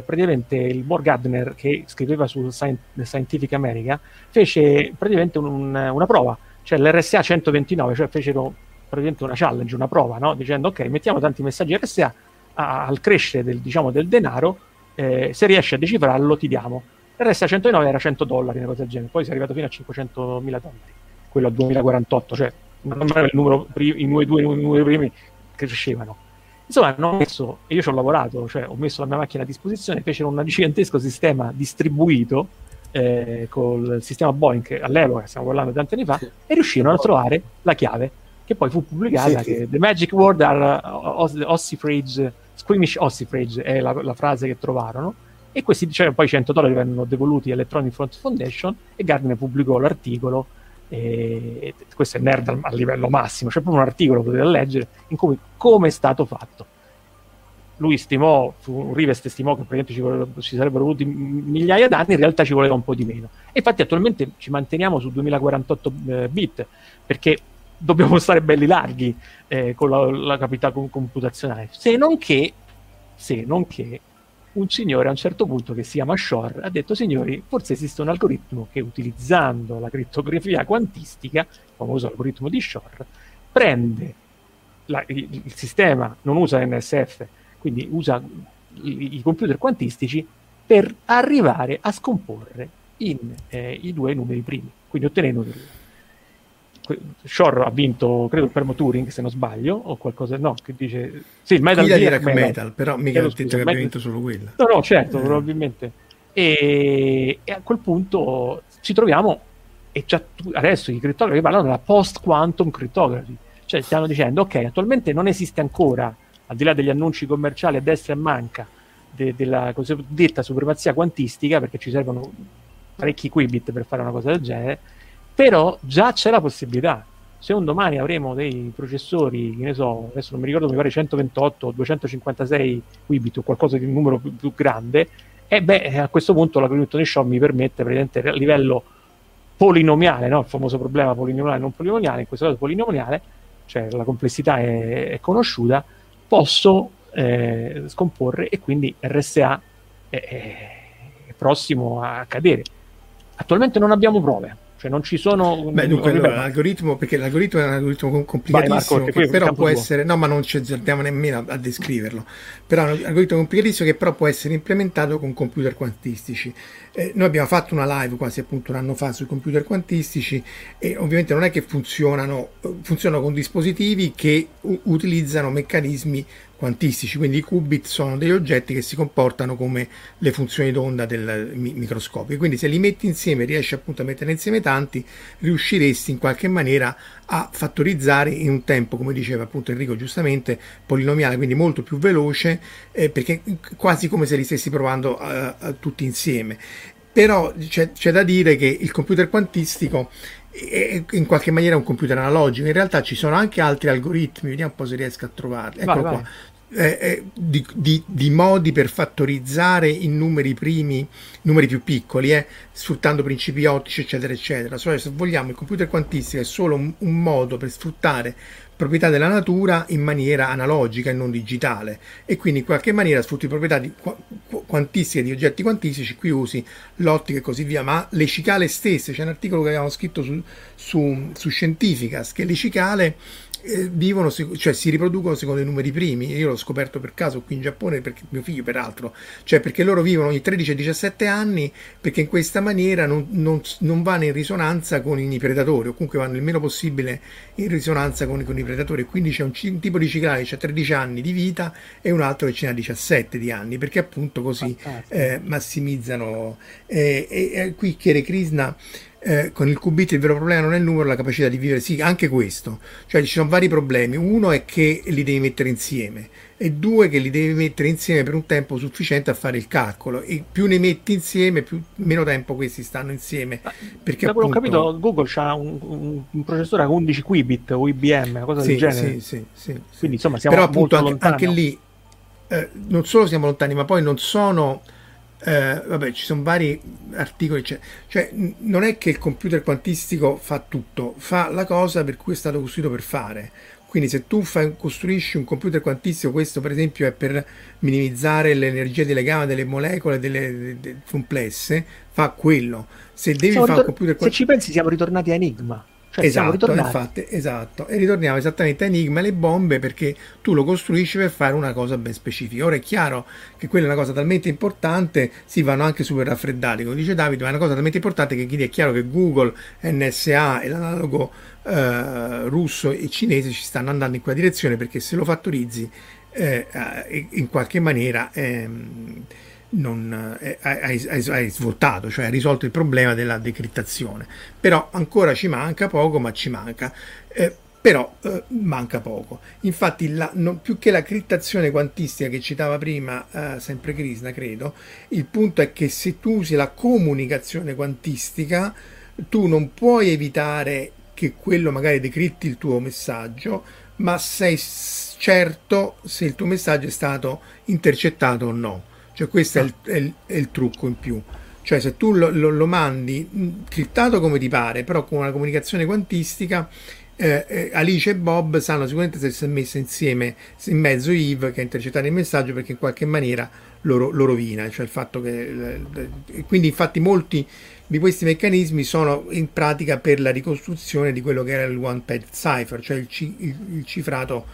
praticamente il Bohr Gardner, che scriveva su Scientific America, fece praticamente una prova, cioè l'RSA 129, cioè fecero praticamente una challenge, una prova, no? Dicendo ok, mettiamo tanti messaggi RSA, al crescere del, diciamo, del denaro, se riesci a decifrarlo ti diamo. L'RSA 109 era $100, una cosa del genere, poi si è arrivato fino a $500.000, quello a 2048, cioè il numero i due numeri primi crescevano. Insomma, hanno messo, e io ci ho lavorato, cioè ho messo la mia macchina a disposizione, fecero un gigantesco sistema distribuito col sistema Boeing, all'epoca, stiamo parlando di tanti anni fa, e riuscirono a trovare la chiave, che poi fu pubblicata, che The Magic Word are ossifrage, squeamish ossifrage è la frase che trovarono, e questi, cioè, poi $100 vennero devoluti all'Electronic Frontier Foundation, e Gardner pubblicò l'articolo, e questo è nerd a livello massimo, c'è proprio un articolo, potete leggere, in cui come è stato fatto. Lui stimò, Rivest stimò che per esempio ci sarebbero voluti migliaia d'anni, in realtà ci voleva un po' di meno, e infatti attualmente ci manteniamo su 2048 bit, perché dobbiamo stare belli larghi con la capacità computazionale, se non che un signore a un certo punto, che si chiama Shor, ha detto: signori, forse esiste un algoritmo che, utilizzando la crittografia quantistica, il famoso algoritmo di Shor, prende il sistema, non usa NSF, quindi usa i computer quantistici per arrivare a scomporre i due numeri primi, quindi ottenere un numero. Shor ha vinto, credo, il premio Turing, se non sbaglio, o qualcosa, no, che dice... Sì, il Metal Gear Metal, però mica ho detto che abbia vinto solo quello. No, no, certo, probabilmente. E a quel punto ci troviamo, e già adesso i crittografi parlano della post-quantum cryptography, cioè stanno dicendo, ok, attualmente non esiste ancora, al di là degli annunci commerciali a destra e manca, della cosiddetta supremazia quantistica, perché ci servono parecchi qubit per fare una cosa del genere, però già c'è la possibilità. Se un domani avremo dei processori, che ne so, adesso non mi ricordo, mi pare 128 o 256 qubit o qualcosa di un numero più grande, e beh, a questo punto l'algoritmo di Shor mi permette, praticamente a livello polinomiale, no? Il famoso problema polinomiale non polinomiale, in questo caso polinomiale, cioè la complessità è conosciuta, posso scomporre, e quindi RSA è prossimo a cadere. Attualmente non abbiamo prove. Cioè non ci sono... Beh, dunque, allora, l'algoritmo, perché l'algoritmo è un algoritmo complicatissimo, Marco, che però può essere... No, ma non ci azzardiamo nemmeno a descriverlo. Però è un algoritmo complicatissimo che però può essere implementato con computer quantistici. Noi abbiamo fatto una live quasi appunto un anno fa sui computer quantistici, e ovviamente non è che funzionano con dispositivi che utilizzano meccanismi quantistici, quindi i qubit sono degli oggetti che si comportano come le funzioni d'onda del microscopio, quindi se li metti insieme, riesci appunto a metterne insieme tanti, riusciresti in qualche maniera a fattorizzare in un tempo, come diceva appunto Enrico giustamente, polinomiale, quindi molto più veloce, perché quasi come se li stessi provando tutti insieme. Però c'è da dire che il computer quantistico in qualche maniera un computer analogico, in realtà ci sono anche altri algoritmi, vediamo un po' se riesco a trovarli, eccolo qua, di modi per fattorizzare i numeri primi, numeri più piccoli, sfruttando principi ottici eccetera eccetera. Cioè, se vogliamo, il computer quantistico è solo un modo per sfruttare proprietà della natura in maniera analogica e non digitale, e quindi in qualche maniera sfrutti proprietà quantistiche di oggetti quantistici, qui usi l'ottica e così via, ma le cicale stesse, c'è un articolo che avevamo scritto su Scientificas, che le cicale vivono, cioè si riproducono secondo i numeri primi. Io l'ho scoperto per caso qui in Giappone, perché mio figlio peraltro, cioè perché loro vivono ogni 13-17 anni, perché in questa maniera non vanno in risonanza con i predatori, o comunque vanno il meno possibile in risonanza con i predatori. Quindi c'è un tipo di ciclale che ha 13 anni di vita e un altro che ce n'ha 17 di anni, perché appunto così massimizzano. Qui Kere Krishna, con il qubit il vero problema non è il numero, la capacità di vivere, sì, anche questo, cioè ci sono vari problemi, uno è che li devi mettere insieme, e due che li devi mettere insieme per un tempo sufficiente a fare il calcolo, e più ne metti insieme meno tempo questi stanno insieme, perché appunto... Da quello ho capito, Google c'ha un processore a 11 qubit o IBM, una cosa del genere, sì. Quindi insomma siamo, però appunto anche lì non solo siamo lontani, ma poi non sono... vabbè, ci sono vari articoli, cioè non è che il computer quantistico fa tutto, fa la cosa per cui è stato costruito per fare. Quindi se tu costruisci un computer quantistico, questo per esempio è per minimizzare l'energia di legame delle molecole delle complesse, fa quello. Se devi fare un computer quantistico, se ci pensi siamo ritornati a Enigma. Cioè, esatto, infatti, esatto, e ritorniamo esattamente a Enigma, le bombe, perché tu lo costruisci per fare una cosa ben specifica. Ora è chiaro che quella è una cosa talmente importante, si vanno anche super raffreddati, come dice Davide, ma è una cosa talmente importante che quindi è chiaro che Google, NSA e l'analogo russo e cinese ci stanno andando in quella direzione, perché se lo fattorizzi in qualche maniera hai svoltato, cioè hai risolto il problema della decrittazione. Però ancora ci manca poco, ma ci manca. Manca poco. Infatti, più che la crittazione quantistica che citava prima, sempre Krishna, credo, il punto è che se tu usi la comunicazione quantistica, tu non puoi evitare che quello magari decritti il tuo messaggio, ma sei certo se il tuo messaggio è stato intercettato o no. Cioè questo è il trucco in più, cioè se tu lo mandi criptato come ti pare, però con una comunicazione quantistica, Alice e Bob sanno sicuramente se si è messa insieme in mezzo Eve che ha intercettato il messaggio, perché in qualche maniera lo rovina, cioè il fatto che quindi infatti molti di questi meccanismi sono in pratica per la ricostruzione di quello che era il one pad cipher, cioè il cifrato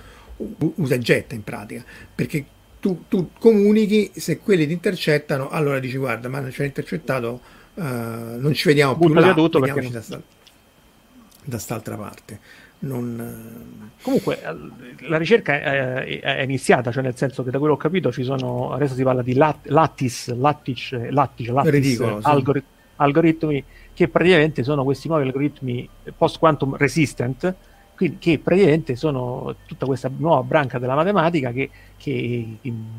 usa e getta in pratica, perché tu comunichi, se quelli ti intercettano allora dici guarda, ma non ci hai intercettato, non ci vediamo più là, vediamoci da st'altra parte. Comunque la ricerca è iniziata, cioè nel senso che da quello che ho capito ci sono, adesso si parla di lattice algoritmi, che praticamente sono questi nuovi algoritmi post quantum resistant, che praticamente sono tutta questa nuova branca della matematica, che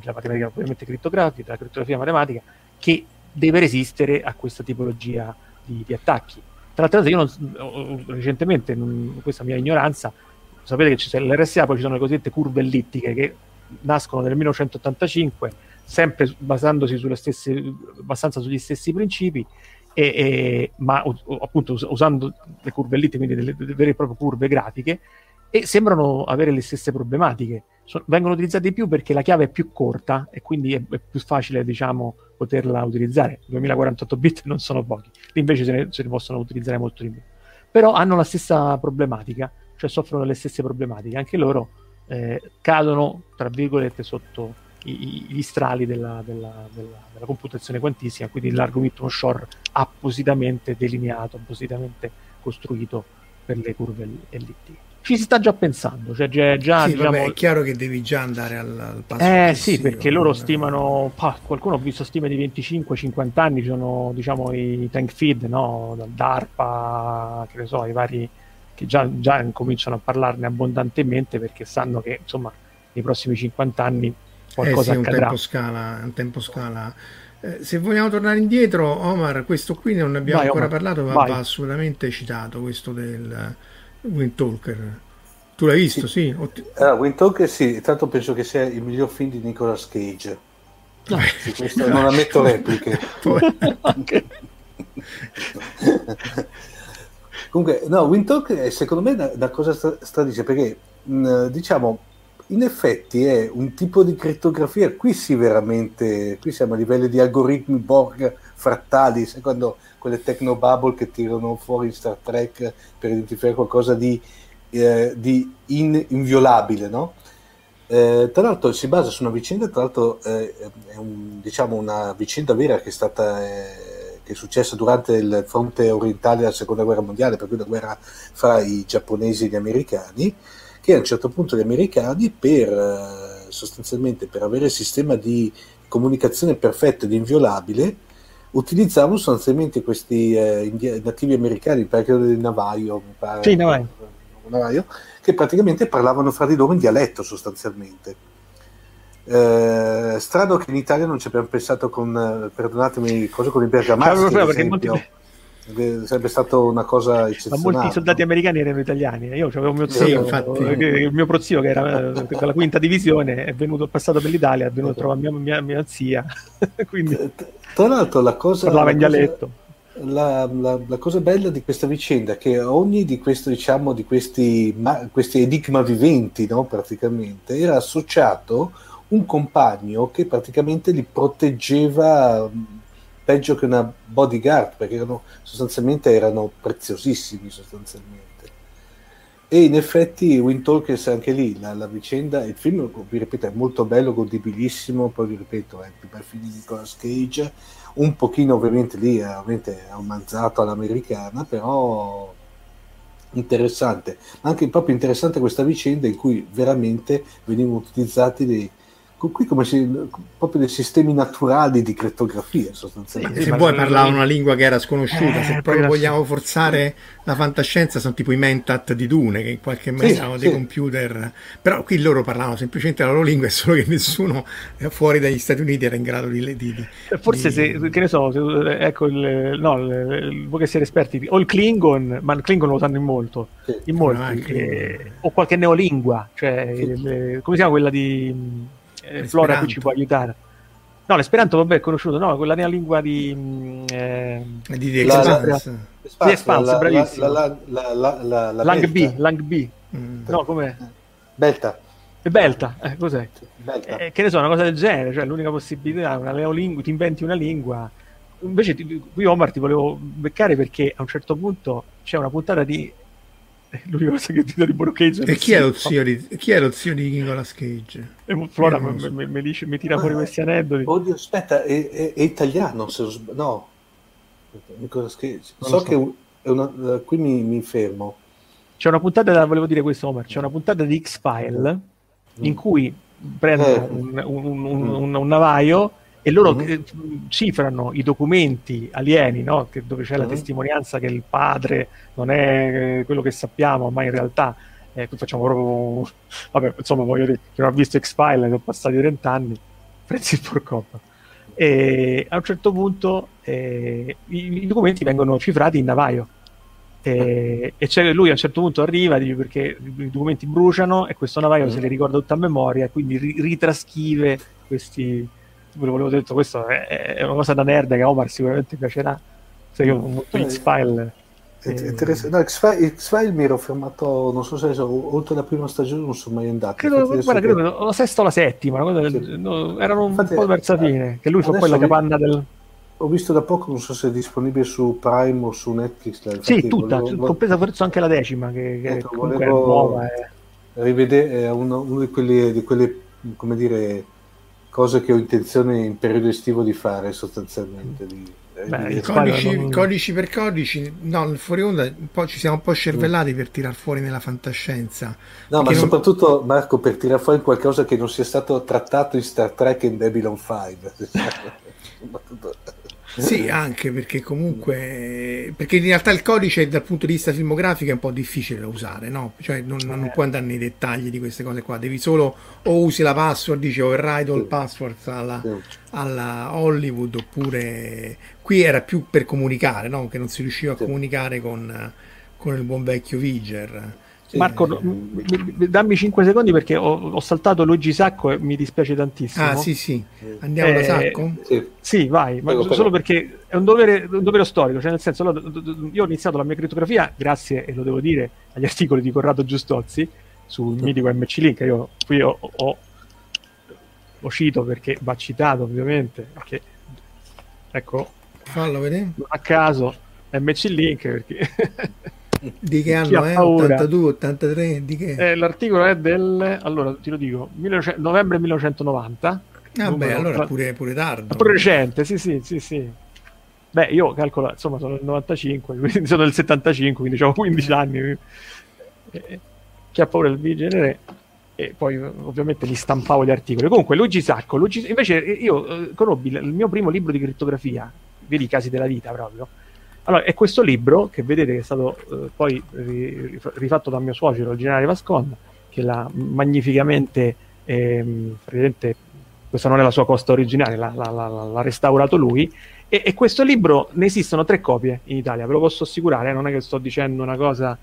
la matematica ovviamente criptografica, la crittografia matematica, che deve resistere a questa tipologia di attacchi. Tra l'altro io recentemente, questa mia ignoranza, sapete che c'è l'RSA, poi ci sono le cosiddette curve ellittiche che nascono nel 1985, sempre basandosi abbastanza sugli stessi principi, ma appunto usando le curve ellittiche, quindi delle vere e proprie curve grafiche, e sembrano avere le stesse problematiche. Vengono utilizzate di più perché la chiave è più corta e quindi è più facile, diciamo, poterla utilizzare. 2048 bit non sono pochi, invece se ne possono utilizzare molto di più, però hanno la stessa problematica, cioè soffrono delle stesse problematiche anche loro, cadono tra virgolette sotto gli strali della computazione quantistica, quindi l'algoritmo Shor appositamente delineato, appositamente costruito per le curve ellittiche. Ci si sta già pensando, cioè già sì, diciamo... Vabbè, è chiaro che devi già andare al passo sì, perché loro stimano, qualcuno ho visto stime di 25-50 anni, ci sono diciamo i tank feed, no, DARPA, che ne so, i vari che già cominciano a parlarne abbondantemente, perché sanno che insomma nei prossimi 50 anni qualcosa accadrà. Un tempo scala. Se vogliamo tornare indietro, Omar, questo qui non ne abbiamo parlato, ma va assolutamente citato, questo del Windtalker. Tu l'hai visto? Sì. Windtalker sì, tanto penso che sia il miglior film di Nicolas Cage. No. Sì, questo no. Non ammetto repliche. Okay. Comunque, no, Windtalker è secondo me una cosa stradice, perché diciamo... In effetti è un tipo di crittografia, qui siamo a livelli di algoritmi Borg frattali, sai, quando quelle technobubble che tirano fuori in Star Trek per identificare qualcosa di inviolabile, no? Tra l'altro si basa su una vicenda, diciamo una vicenda vera che che è successa durante il fronte orientale della seconda guerra mondiale, per cui la guerra fra i giapponesi e gli americani, che a un certo punto gli americani, per avere il sistema di comunicazione perfetto ed inviolabile, utilizzavano sostanzialmente questi nativi americani, perché del Navaio, mi pare, sì, Navaio, che praticamente parlavano fra di loro in dialetto sostanzialmente. Strano che in Italia non ci abbiamo pensato con i bergamaschi, per esempio. Sarebbe stata una cosa eccezionale. Ma molti soldati americani erano italiani. Io avevo mio zio, il mio prozio, che era della quinta divisione, è passato per l'Italia, è venuto a trovare mia zia. Quindi, tra l'altro, la cosa parlava in dialetto. la cosa bella di questa vicenda è che ogni di, questo, diciamo, di questi enigma viventi, no, praticamente, era associato un compagno che praticamente li proteggeva peggio che una bodyguard, perché erano preziosissimi sostanzialmente. E in effetti Windtalker anche lì, la vicenda, il film, vi ripeto, è molto bello, godibilissimo, poi vi ripeto, è più per fini di Nicolas Cage, un pochino ovviamente lì è romanzato all'americana, però interessante, ma anche proprio interessante questa vicenda in cui veramente venivano utilizzati dei, qui come se, proprio dei sistemi naturali di crittografia sostanzialmente. Se poi parlava una lingua che era sconosciuta, se proprio vogliamo forzare la fantascienza, sono tipo i Mentat di Dune, che in qualche modo sono dei computer, però qui loro parlavano semplicemente la loro lingua, è solo che nessuno fuori dagli Stati Uniti era in grado di forse se, che ne so, voi che siete esperti, o il Klingon, ma il Klingon lo sanno in molto, in molti, o qualche neolingua, cioè come si chiama quella di Flora qui ci può aiutare. No, l'esperanto vabbè è conosciuto, no, quella nella lingua di The Expanse, bravissimo. La Lang B. No, com'è? Belta. E Belta, cos'è? Belta. Che ne so, una cosa del genere, cioè l'unica possibilità, una neolingua, ti inventi una lingua. Invece qui Omar ti volevo beccare perché a un certo punto c'è una puntata di l'unica cosa che ti do di Borocage. E chi è lo zio di Nicolas Cage? E Flora mi tira fuori questi aneddoti. Oddio, aspetta, è italiano? No, Nicolas Cage. So che è una, qui mi fermo. C'è una puntata, volevo dire questo, Omar. C'è una puntata di X-File in cui prende un Navaio e loro cifrano i documenti alieni, no? Che dove c'è la testimonianza che il padre non è quello che sappiamo, ma in realtà qui facciamo proprio vabbè, insomma, voglio dire, chi non ha visto X-File, sono passati 30 anni, prezzi for coppa. E a un certo punto i documenti vengono cifrati in Navaio e c'è lui a un certo punto arriva perché i documenti bruciano e questo Navaio se li ricorda tutta a memoria, quindi ritrascrive questi. Volevo detto, questo è una cosa da nerd che a Omar sicuramente piacerà. Se io molto X-File no, X-File mi ero fermato, non so se oltre la prima stagione non sono mai andato. Credo la sesta o la settima, una cosa erano infatti, un po' verso fine, che lui fa poi la capanna del... Ho visto da poco, non so se è disponibile su Prime o su Netflix. Infatti, sì, tutta, compresa forse anche la decima, che comunque volevo è nuova. Rivedere uno di quelle, come dire, cose che ho intenzione in periodo estivo di fare sostanzialmente. Codici per codici, no, il fuori onda poi ci siamo un po' scervellati per tirar fuori nella fantascienza. No, ma soprattutto Marco, per tirar fuori qualcosa che non sia stato trattato in Star Trek e in Babylon 5. Sì, anche perché comunque in realtà il codice dal punto di vista filmografico è un po' difficile da usare, no? Cioè non puoi andare nei dettagli di queste cose qua, devi solo o usi la password, dici override all passwords alla Hollywood, oppure qui era più per comunicare, no? Che non si riusciva a comunicare con il buon vecchio Viger. Marco, dammi 5 secondi perché ho saltato Luigi Sacco e mi dispiace tantissimo. Ah, sì. Andiamo da Sacco? Sì, vai, ma solo perché è un dovere storico, cioè nel senso, io ho iniziato la mia crittografia grazie, e lo devo dire, agli articoli di Corrado Giustozzi sul mitico MC Link. Io qui ho cito perché va citato ovviamente, perché ecco, fallo vedere. A caso MC Link perché di che anno è? 82, 83, di che? L'articolo è del, allora ti lo dico, novembre 1990. Vabbè, allora pure tardo. Pure recente, sì. Beh, io calcolo, insomma, sono del 95, quindi sono del 75, quindi diciamo 15 anni. Chi ha paura del Vigenère? E poi ovviamente li stampavo gli articoli. Comunque Luigi Sacco, invece io conobbi il mio primo libro di crittografia, vedi, i casi della vita proprio. Allora, è questo libro che vedete che è stato poi rifatto da mio suocero, il generale Vascon, che l'ha magnificamente, praticamente, questa non è la sua costa originale, l'ha restaurato lui, e questo libro, ne esistono 3 copie in Italia, ve lo posso assicurare, non è che sto dicendo una cosa,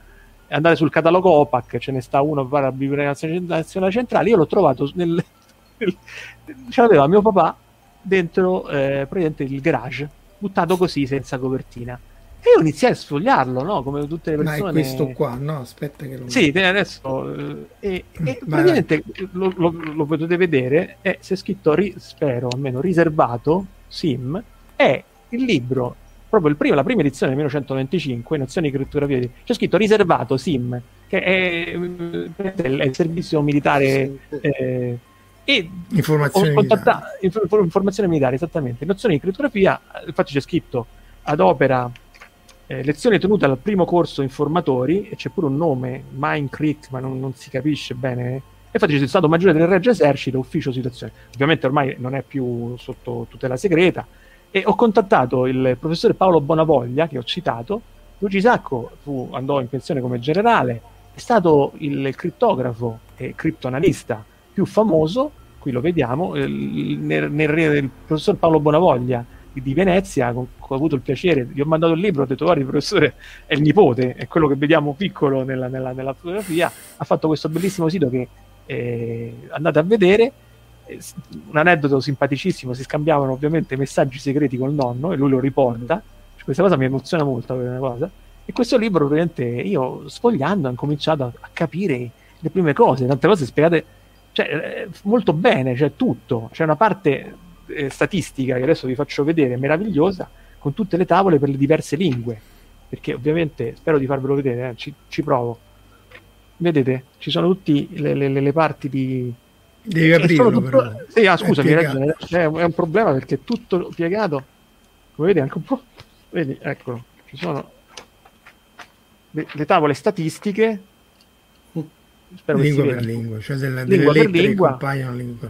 andate sul catalogo OPAC, ce ne sta uno per la Biblioteca Nazionale Centrale, io l'ho trovato, ce l'aveva mio papà dentro praticamente il garage buttato così senza copertina. E io iniziai a sfogliarlo, no? Come tutte le persone. Ma è questo qua, no? Aspetta che lo... Sì, adesso... e praticamente lo potete vedere, c'è scritto, spero, almeno riservato, SIM, è il libro, proprio la prima edizione del 1925, Nozioni di crittografia, c'è scritto riservato SIM, che è il servizio militare... Sì. E informazione militare, esattamente. Nozioni di crittografia, infatti c'è scritto ad opera... lezione tenuta al primo corso informatori, e c'è pure un nome, Minecrit, ma non si capisce bene. Infatti c'è stato maggiore del Regio Esercito, ufficio situazione. Ovviamente ormai non è più sotto tutela segreta. E ho contattato il professore Paolo Bonavoglia, che ho citato. Luigi Sacco andò in pensione come generale, è stato il crittografo e criptoanalista più famoso, qui lo vediamo, il professor Paolo Bonavoglia di Venezia, ho avuto il piacere, gli ho mandato il libro, ho detto guarda, il professore è il nipote, è quello che vediamo piccolo nella fotografia, ha fatto questo bellissimo sito che andate a vedere, un aneddoto simpaticissimo, si scambiavano ovviamente messaggi segreti col nonno e lui lo riporta, cioè, questa cosa mi emoziona molto, una cosa. E questo libro ovviamente io sfogliando ho cominciato a capire le prime cose, tante cose spiegate, cioè, molto bene, cioè tutto, c'è una parte statistica che adesso vi faccio vedere, meravigliosa, con tutte le tavole per le diverse lingue, perché ovviamente spero di farvelo vedere, ci provo, vedete, ci sono tutte le parti di... Devi aprirlo tutto... però sì, scusami, è un problema perché è tutto piegato, come vedete, anche un po', vedi, eccolo, ci sono le tavole statistiche, spero lingua per lingua, cioè lingua delle lettere, lingua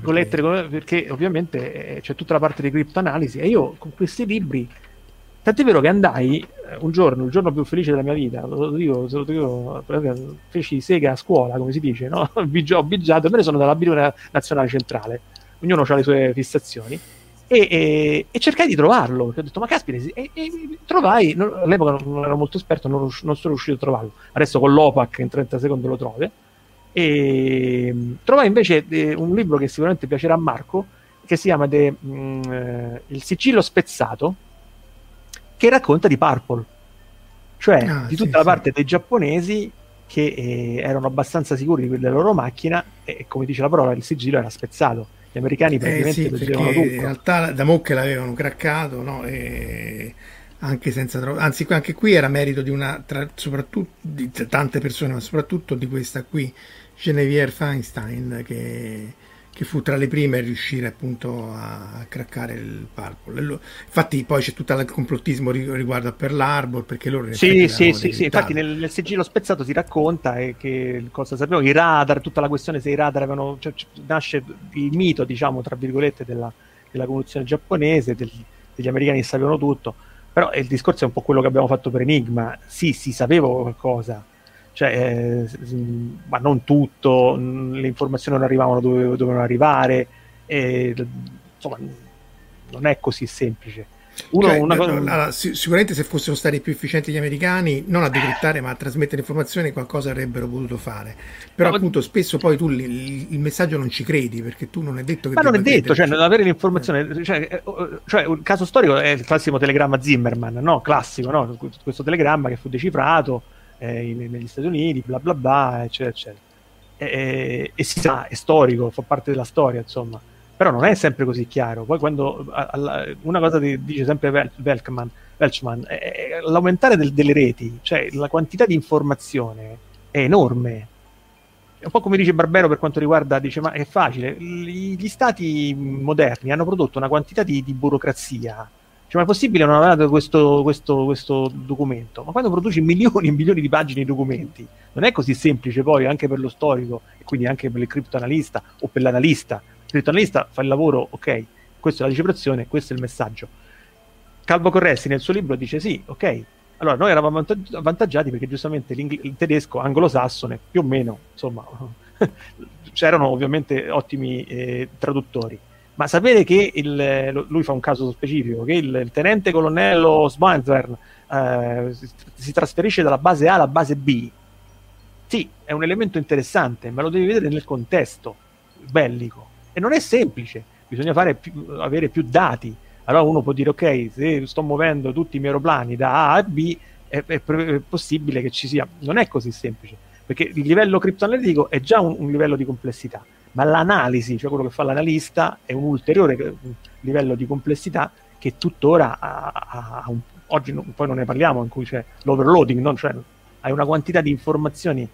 con lettere, perché ovviamente c'è tutta la parte di criptoanalisi. E io con questi libri, tant'è vero che andai il giorno più felice della mia vita, se lo dico feci sega a scuola, come si dice, no? Ho bigiato, me ne sono dalla Biblioteca Nazionale Centrale, ognuno ha le sue fissazioni, e cercai di trovarlo, ho detto ma caspita, e trovai, all'epoca non ero molto esperto, non sono riuscito a trovarlo, adesso con l'OPAC in 30 secondi lo trovi. E trovai invece un libro che sicuramente piacerà a Marco, che si chiama Il sigillo spezzato, che racconta di Purple, cioè di tutta la parte dei giapponesi che erano abbastanza sicuri della loro macchina e, come dice la parola, il sigillo era spezzato. Gli americani praticamente lo girano tutto. In realtà da Mocche l'avevano craccato, no? Anche senza anzi, anche qui era merito di una soprattutto di tante persone, ma soprattutto di questa qui, Genevieve Feinstein, che fu tra le prime a riuscire appunto a craccare il Purple. Infatti poi c'è tutto il complottismo riguardo a Pearl Harbor, perché loro sì, infatti nel sigillo spezzato si racconta che cosa sappiamo, i radar, tutta la questione se i radar avevano, cioè, nasce il mito, diciamo tra virgolette, della rivoluzione giapponese, degli americani che sapevano tutto. Però il discorso è un po' quello che abbiamo fatto per Enigma. Sì, si sapeva qualcosa, cioè, ma non tutto, le informazioni non arrivavano dove dovevano arrivare, insomma, non è così semplice. Sicuramente se fossero stati più efficienti gli americani, non a decrittare ma a trasmettere informazioni, qualcosa avrebbero potuto fare. Però appunto spesso poi tu il messaggio non ci credi, perché tu non è detto che... Ma non è detto, cioè non avere l'informazione, cioè un caso storico è il classico telegramma Zimmerman, no? Classico, no? Questo telegramma che fu decifrato negli Stati Uniti, bla bla bla, eccetera eccetera, e si sa, è storico, fa parte della storia, insomma. Però non è sempre così chiaro. Poi quando una cosa dice sempre Welchman, l'aumentare delle reti, cioè la quantità di informazione è enorme. È un po' come dice Barbero per quanto riguarda, dice ma è facile, gli stati moderni hanno prodotto una quantità di burocrazia, cioè ma è possibile non avere questo documento? Ma quando produci milioni e milioni di pagine di documenti, non è così semplice poi anche per lo storico, e quindi anche per il criptoanalista o per l'analista. Il giornalista fa il lavoro, ok, questa è la decifrazione, questo è il messaggio. Calvo Corresi nel suo libro dice sì, ok, allora noi eravamo avvantaggiati perché giustamente il tedesco anglosassone più o meno, insomma, c'erano ovviamente ottimi traduttori, ma sapere che lui fa un caso specifico, che il tenente colonnello Schweinzern si trasferisce dalla base A alla base B, sì, è un elemento interessante, ma lo devi vedere nel contesto bellico. E non è semplice, bisogna avere più dati, Allora uno può dire, ok, se sto muovendo tutti i miei aeroplani da A a B, è possibile che ci sia... Non è così semplice, perché il livello criptoanalitico è già un livello di complessità, ma l'analisi, cioè quello che fa l'analista, è un ulteriore livello di complessità che tuttora oggi poi non ne parliamo, in cui c'è l'overloading, no? Cioè, hai una quantità di informazioni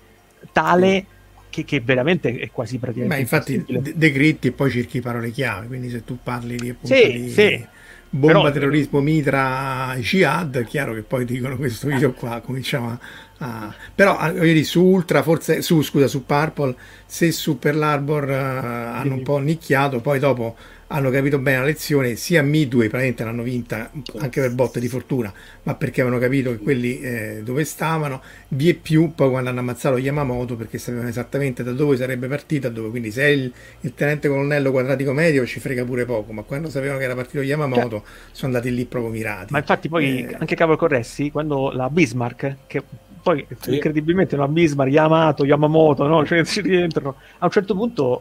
tale che veramente è quasi praticamente... Ma infatti decritti e poi cerchi parole chiave, quindi se tu parli di, appunto, sì, di sì, bomba, però... terrorismo, mitra, jihad, è chiaro che poi dicono questo video qua, cominciamo a... Però su Ultra, forse su Purple, se su Pearl Harbor hanno un po' nicchiato, poi dopo hanno capito bene la lezione, sia M2 praticamente l'hanno vinta anche per botte di fortuna, ma perché avevano capito che quelli dove stavano, vi è più poi quando hanno ammazzato Yamamoto, perché sapevano esattamente da dove sarebbe partita, dove, quindi se è il tenente colonnello quadratico medio ci frega pure poco, ma quando sapevano che era partito Yamamoto, cioè, sono andati lì proprio mirati. Ma infatti poi anche Cavalcorressi, quando la Bismarck, che poi incredibilmente una Bismarck, Yamato, Yamamoto, no? Cioè, ci rientrano. A un certo punto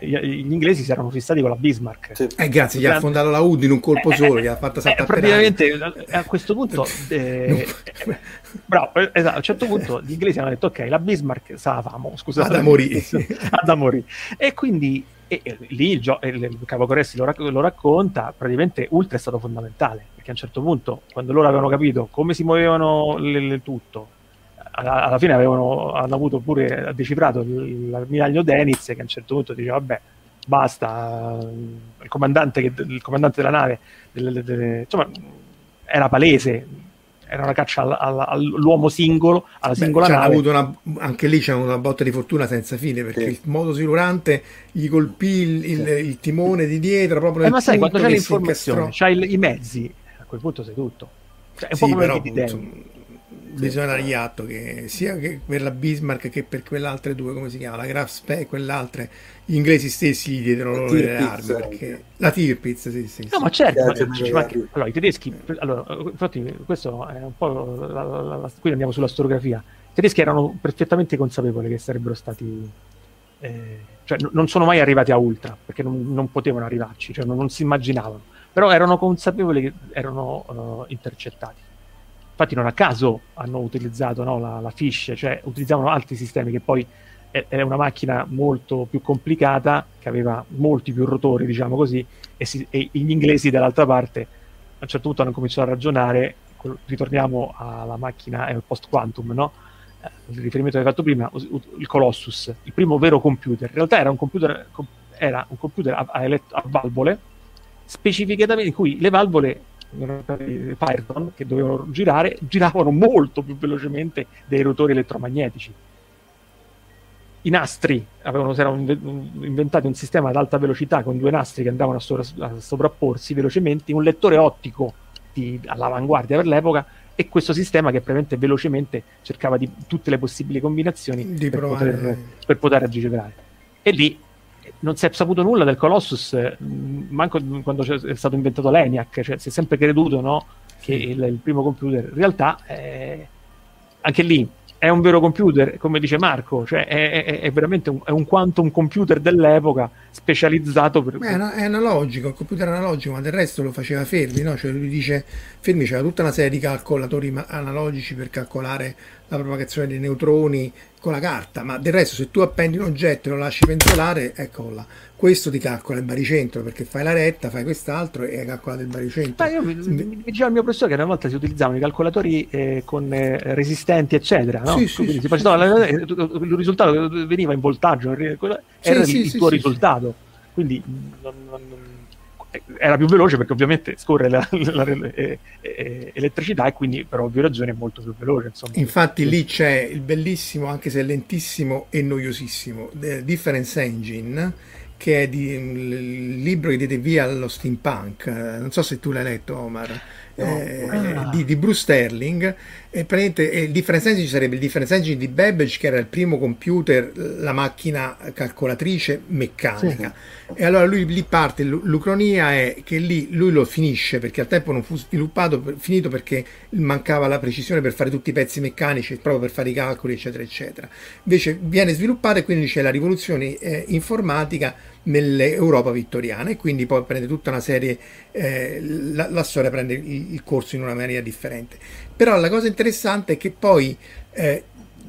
gli inglesi si erano fissati con la Bismarck. Sì. Grazie, gli ha fondato la UD in un colpo solo, gli ha fatta saltare. Praticamente a questo punto, bravo, esatto, a un certo punto gli inglesi hanno detto, ok, la Bismarck stavamo, scusate, ad amori. E quindi lì il Cavalcorressi lo racconta, praticamente Ultra è stato fondamentale, perché a un certo punto, quando loro avevano capito come si muovevano tutto, alla fine hanno avuto pure decifrato l'arminaglio Deniz, che a un certo punto diceva, vabbè, basta, il comandante della nave, insomma, era palese, era una caccia all'uomo singolo, alla singola nave. Avuto anche lì c'è una botta di fortuna senza fine, perché il motosilurante gli colpì il timone di dietro, proprio nel ma sai, quando c'è l'informazione, c'hai i mezzi, a quel punto sei tutto. Cioè, è un po' come però, bisogna dare atto che sia che per la Bismarck che per quelle altre due, come si chiama, la Graf Spee e quell'altra, gli inglesi stessi gli diedero loro le armi, perché la Tirpitz sì. No, ma certo, allora, i tedeschi, infatti questo è un po' qui andiamo sulla storiografia. I tedeschi erano perfettamente consapevoli che sarebbero stati cioè non sono mai arrivati a Ultra, perché non potevano arrivarci, cioè non si immaginavano, però erano consapevoli che erano intercettati. Infatti non a caso hanno utilizzato la Fish, cioè utilizzavano altri sistemi, che poi è una macchina molto più complicata, che aveva molti più rotori, diciamo così, e gli inglesi dall'altra parte a un certo punto hanno cominciato a ragionare, ritorniamo alla macchina post quantum, no? Il riferimento che hai fatto prima, il Colossus, il primo vero computer, in realtà era un computer a valvole, specificatamente in cui le valvole Python, che dovevano giravano molto più velocemente dei rotori elettromagnetici. I nastri si erano inventati un sistema ad alta velocità con due nastri che andavano a sovrapporsi velocemente, un lettore ottico all'avanguardia per l'epoca, e questo sistema che praticamente velocemente cercava di tutte le possibili combinazioni per poter aggirare. E lì non si è saputo nulla del Colossus, manco quando è stato inventato l'ENIAC, cioè si è sempre creduto che il primo computer, in realtà anche lì è un vero computer, come dice Marco, cioè è veramente un quantum computer dell'epoca, specializzato per... è analogico, il computer analogico, ma del resto lo faceva Fermi, no? Cioè lui dice, Fermi c'era tutta una serie di calcolatori analogici per calcolare la propagazione dei neutroni con la carta, ma del resto se tu appendi un oggetto e lo lasci pendolare, eccola, questo ti calcola il baricentro, perché fai la retta, fai quest'altro e calcola il baricentro. Ma io mi diceva il mio professore che una volta si utilizzavano i calcolatori con resistenti eccetera, no? Il risultato veniva in voltaggio, era il tuo risultato. Quindi era più veloce, perché ovviamente scorre l'elettricità, e quindi per ovvie ragioni è molto più veloce, insomma. Infatti lì c'è il bellissimo, anche se lentissimo e noiosissimo, Difference Engine, che è il libro che dite via allo steampunk, non so se tu l'hai letto, Omar, di Bruce Sterling, e il Difference Engine sarebbe il Difference Engine di Babbage, che era il primo computer, la macchina calcolatrice meccanica. E allora lui lì parte, l'ucronia è che lì lui lo finisce, perché al tempo non fu finito perché mancava la precisione per fare tutti i pezzi meccanici, proprio per fare i calcoli eccetera eccetera. Invece viene sviluppato, e quindi c'è la rivoluzione informatica nell'Europa vittoriana, e quindi poi prende tutta una serie, la storia prende il corso in una maniera differente. Però la cosa interessante è che poi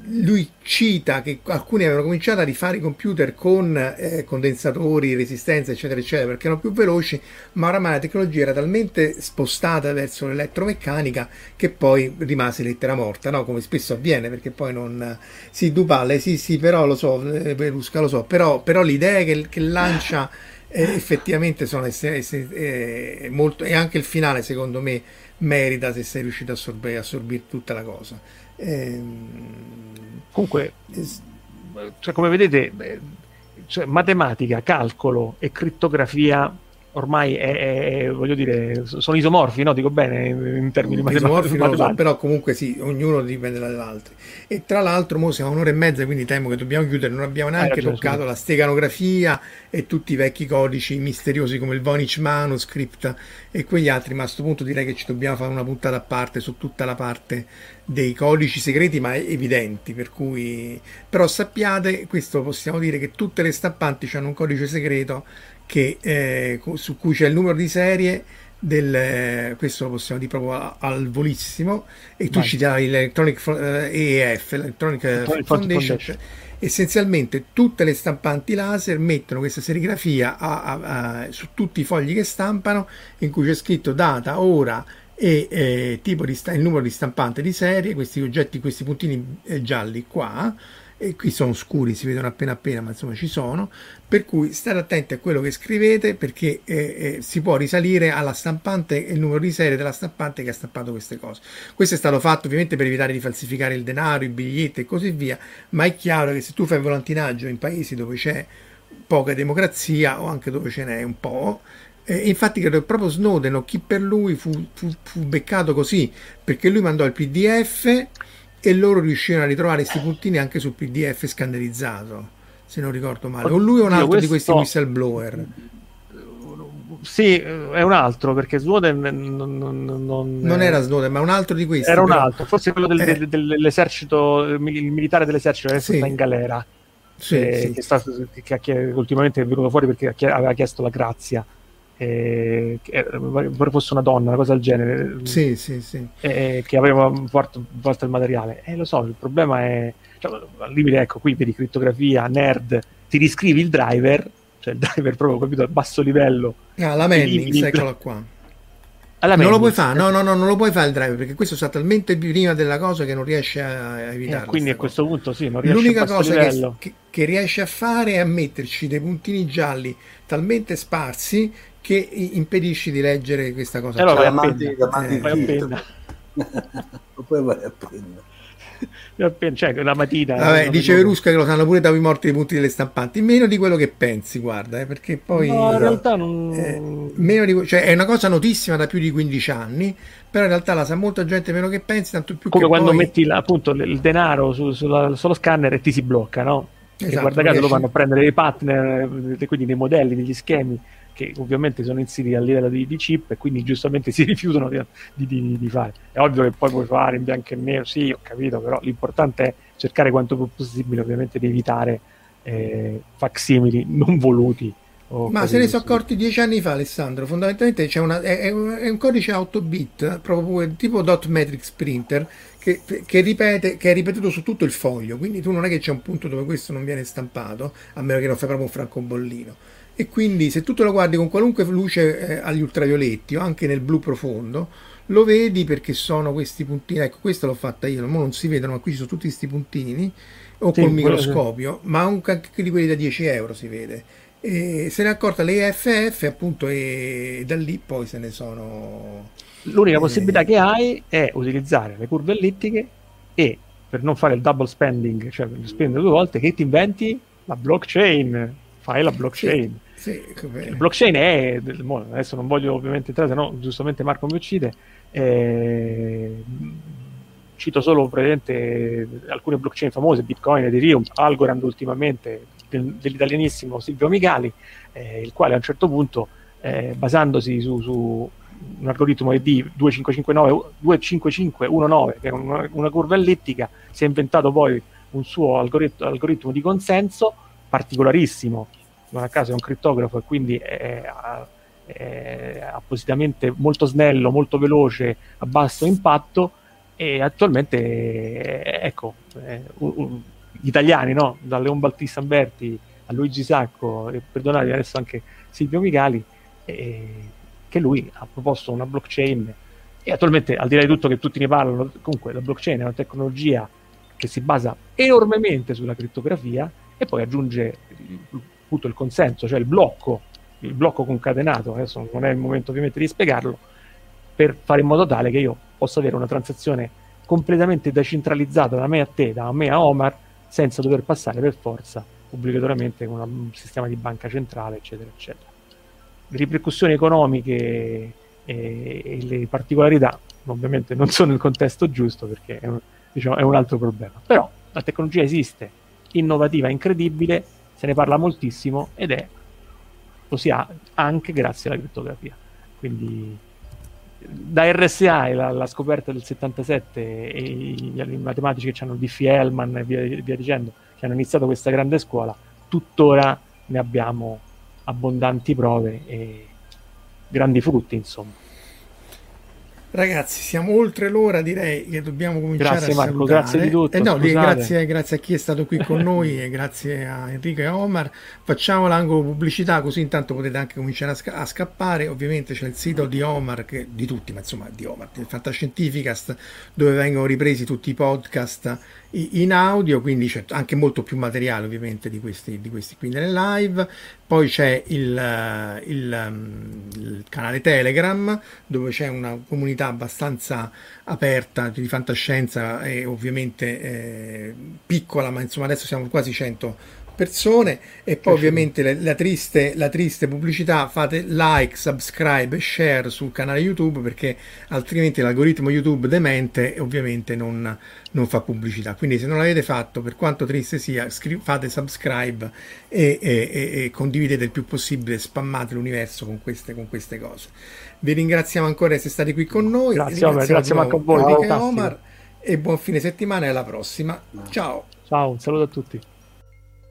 lui cita che alcuni avevano cominciato a rifare i computer con condensatori, resistenza, eccetera, eccetera, perché erano più veloci, ma oramai la tecnologia era talmente spostata verso l'elettromeccanica che poi rimase lettera morta, no? Come spesso avviene, perché poi non si dupalle, sì, però lo so, Berlusca, lo so, però l'idea che lancia effettivamente sono molto, e anche il finale secondo me merita, se sei riuscito a assorbire tutta la cosa. Comunque, cioè, come vedete, cioè, matematica, calcolo e crittografia ormai è, voglio dire, sono isomorfi, no? Dico bene in termini matematici, no, però comunque sì, ognuno dipende dagli altri. E tra l'altro mo siamo un'ora e mezza, quindi temo che dobbiamo chiudere. Non abbiamo neanche toccato la steganografia e tutti i vecchi codici misteriosi come il Vonage Manuscript e quegli altri, ma a questo punto direi che ci dobbiamo fare una puntata a parte su tutta la parte dei codici segreti, ma evidenti, per cui però sappiate, questo possiamo dire, che tutte le stampanti hanno un codice segreto che, su cui c'è il numero di serie del, questo lo possiamo dire proprio al volissimo, e tu citavi l'Electronic EF, l'Electronic Foundation. Essenzialmente tutte le stampanti laser mettono questa serigrafia su tutti i fogli che stampano, in cui c'è scritto data, ora e tipo di il numero di stampante di serie, questi oggetti, questi puntini gialli qua, e qui sono scuri, si vedono appena ma insomma ci sono, per cui state attenti a quello che scrivete, perché si può risalire alla stampante e il numero di serie della stampante che ha stampato queste cose. Questo è stato fatto ovviamente per evitare di falsificare il denaro, i biglietti e così via, ma è chiaro che se tu fai volantinaggio in paesi dove c'è poca democrazia, o anche dove ce n'è un po', infatti credo che proprio Snowden, o chi per lui, fu beccato così, perché lui mandò il PDF e loro riuscirono a ritrovare questi puntini anche sul PDF scannerizzato, se non ricordo male. O lui è un altro di questi whistleblower? Sì, è un altro, perché Snowden non era Snowden, ma un altro di questi. Era un altro, forse quello dell'esercito, il militare dell'esercito, adesso sì, sta in galera, sì, sì. Che ultimamente è venuto fuori perché aveva chiesto la grazia. Che fosse una donna, una cosa del genere, sì. Che aveva portato il materiale, lo so, il problema è, cioè, al limite, ecco, qui vedi crittografia, nerd, ti riscrivi il driver, cioè il driver proprio capito al basso livello, la Mendings, eccola qua. Non lo puoi fare, no, non lo puoi fare il driver, perché questo sta talmente prima della cosa che non riesce a evitarlo. Quindi a questo punto sì, non riesce. L'unica cosa che riesce a fare è a metterci dei puntini gialli talmente sparsi che impedisci di leggere questa cosa. Allora vai a penna. Cioè, la matita. Vabbè, dice Verusca che lo sanno pure da i morti dei punti delle stampanti, meno di quello che pensi, guarda, perché poi no, in realtà non... meno di, cioè, è una cosa notissima da più di 15 anni, però in realtà la sa molta gente meno che pensi, tanto più come che quando poi... metti appunto il denaro sullo scanner e ti si blocca, no? Esatto, guarda caso lo vanno a prendere dei pattern, quindi dei modelli, degli schemi che ovviamente sono inseriti a livello di chip, e quindi giustamente si rifiutano di fare. È ovvio che poi puoi fare in bianco e nero, sì, ho capito, però l'importante è cercare quanto più possibile ovviamente di evitare facsimili non voluti. Ma se ne sono accorti 10 anni fa, Alessandro. Fondamentalmente è un codice 8-bit, proprio tipo dot matrix printer, che è ripetuto su tutto il foglio, quindi tu non è che c'è un punto dove questo non viene stampato, a meno che non fai proprio un francobollino. E quindi se tu te lo guardi con qualunque luce agli ultravioletti o anche nel blu profondo, lo vedi, perché sono questi puntini. Ecco, questo l'ho fatta io, non si vedono, ma qui ci sono tutti questi puntini, o sì, col microscopio, ma anche di quelli da 10 euro si vede. E se ne è accorta l'EFF, appunto, e da lì poi se ne sono... L'unica possibilità che hai è utilizzare le curve ellittiche, e per non fare il double spending, cioè spendere due volte, che ti inventi la blockchain, fai la blockchain. Sì, il blockchain è, adesso non voglio ovviamente entrare, sennò giustamente Marco mi uccide, cito solo praticamente alcune blockchain famose, Bitcoin, Ethereum, Algorand ultimamente, dell'italianissimo Silvio Micali, il quale a un certo punto, basandosi su un algoritmo ID 25519, che è una curva ellittica, si è inventato poi un suo algoritmo di consenso particolarissimo, non a caso è un crittografo e quindi è appositamente molto snello, molto veloce, a basso impatto, e attualmente ecco, gli italiani, no? Da Leon Battista Alberti a Luigi Sacco e perdonate adesso anche Silvio Migali, che lui ha proposto una blockchain, e attualmente, al di là di tutto che tutti ne parlano, comunque la blockchain è una tecnologia che si basa enormemente sulla crittografia e poi aggiunge appunto il consenso, cioè il blocco concatenato, adesso non è il momento ovviamente di spiegarlo, per fare in modo tale che io possa avere una transazione completamente decentralizzata da me a te, da me a Omar, senza dover passare per forza obbligatoriamente con un sistema di banca centrale, eccetera eccetera. Le ripercussioni economiche e le particolarità ovviamente non sono il contesto giusto, perché diciamo, è un altro problema, però la tecnologia esiste, innovativa, incredibile, se ne parla moltissimo ed è, lo si ha anche grazie alla crittografia. Quindi da RSA e la scoperta del 77 e i matematici che hanno il D.F. Hellman e via dicendo, che hanno iniziato questa grande scuola, tuttora ne abbiamo abbondanti prove e grandi frutti, insomma. Ragazzi, siamo oltre l'ora, direi che dobbiamo cominciare. Grazie Marco, salutare. Grazie di tutto. No, grazie a chi è stato qui con noi e grazie a Enrico e a Omar. Facciamo l'angolo pubblicità, così intanto potete anche cominciare a scappare. Ovviamente c'è il sito di Omar, che, di tutti, ma insomma di Omar, del Fantascientificast, dove vengono ripresi tutti i podcast in audio, quindi c'è anche molto più materiale ovviamente di questi qui nelle live. Poi c'è il canale Telegram, dove c'è una comunità abbastanza aperta di fantascienza e ovviamente piccola, ma insomma adesso siamo quasi 100 persone. E poi ovviamente la triste pubblicità: fate like, subscribe e share sul canale YouTube, perché altrimenti l'algoritmo YouTube demente e ovviamente non fa pubblicità. Quindi se non l'avete fatto, per quanto triste sia, fate subscribe e condividete il più possibile, spammate l'universo con queste cose. Vi ringraziamo ancora di essere stati qui con noi. Grazie Marco, a voi, Omar, e buon fine settimana e alla prossima. Ciao, un saluto a tutti.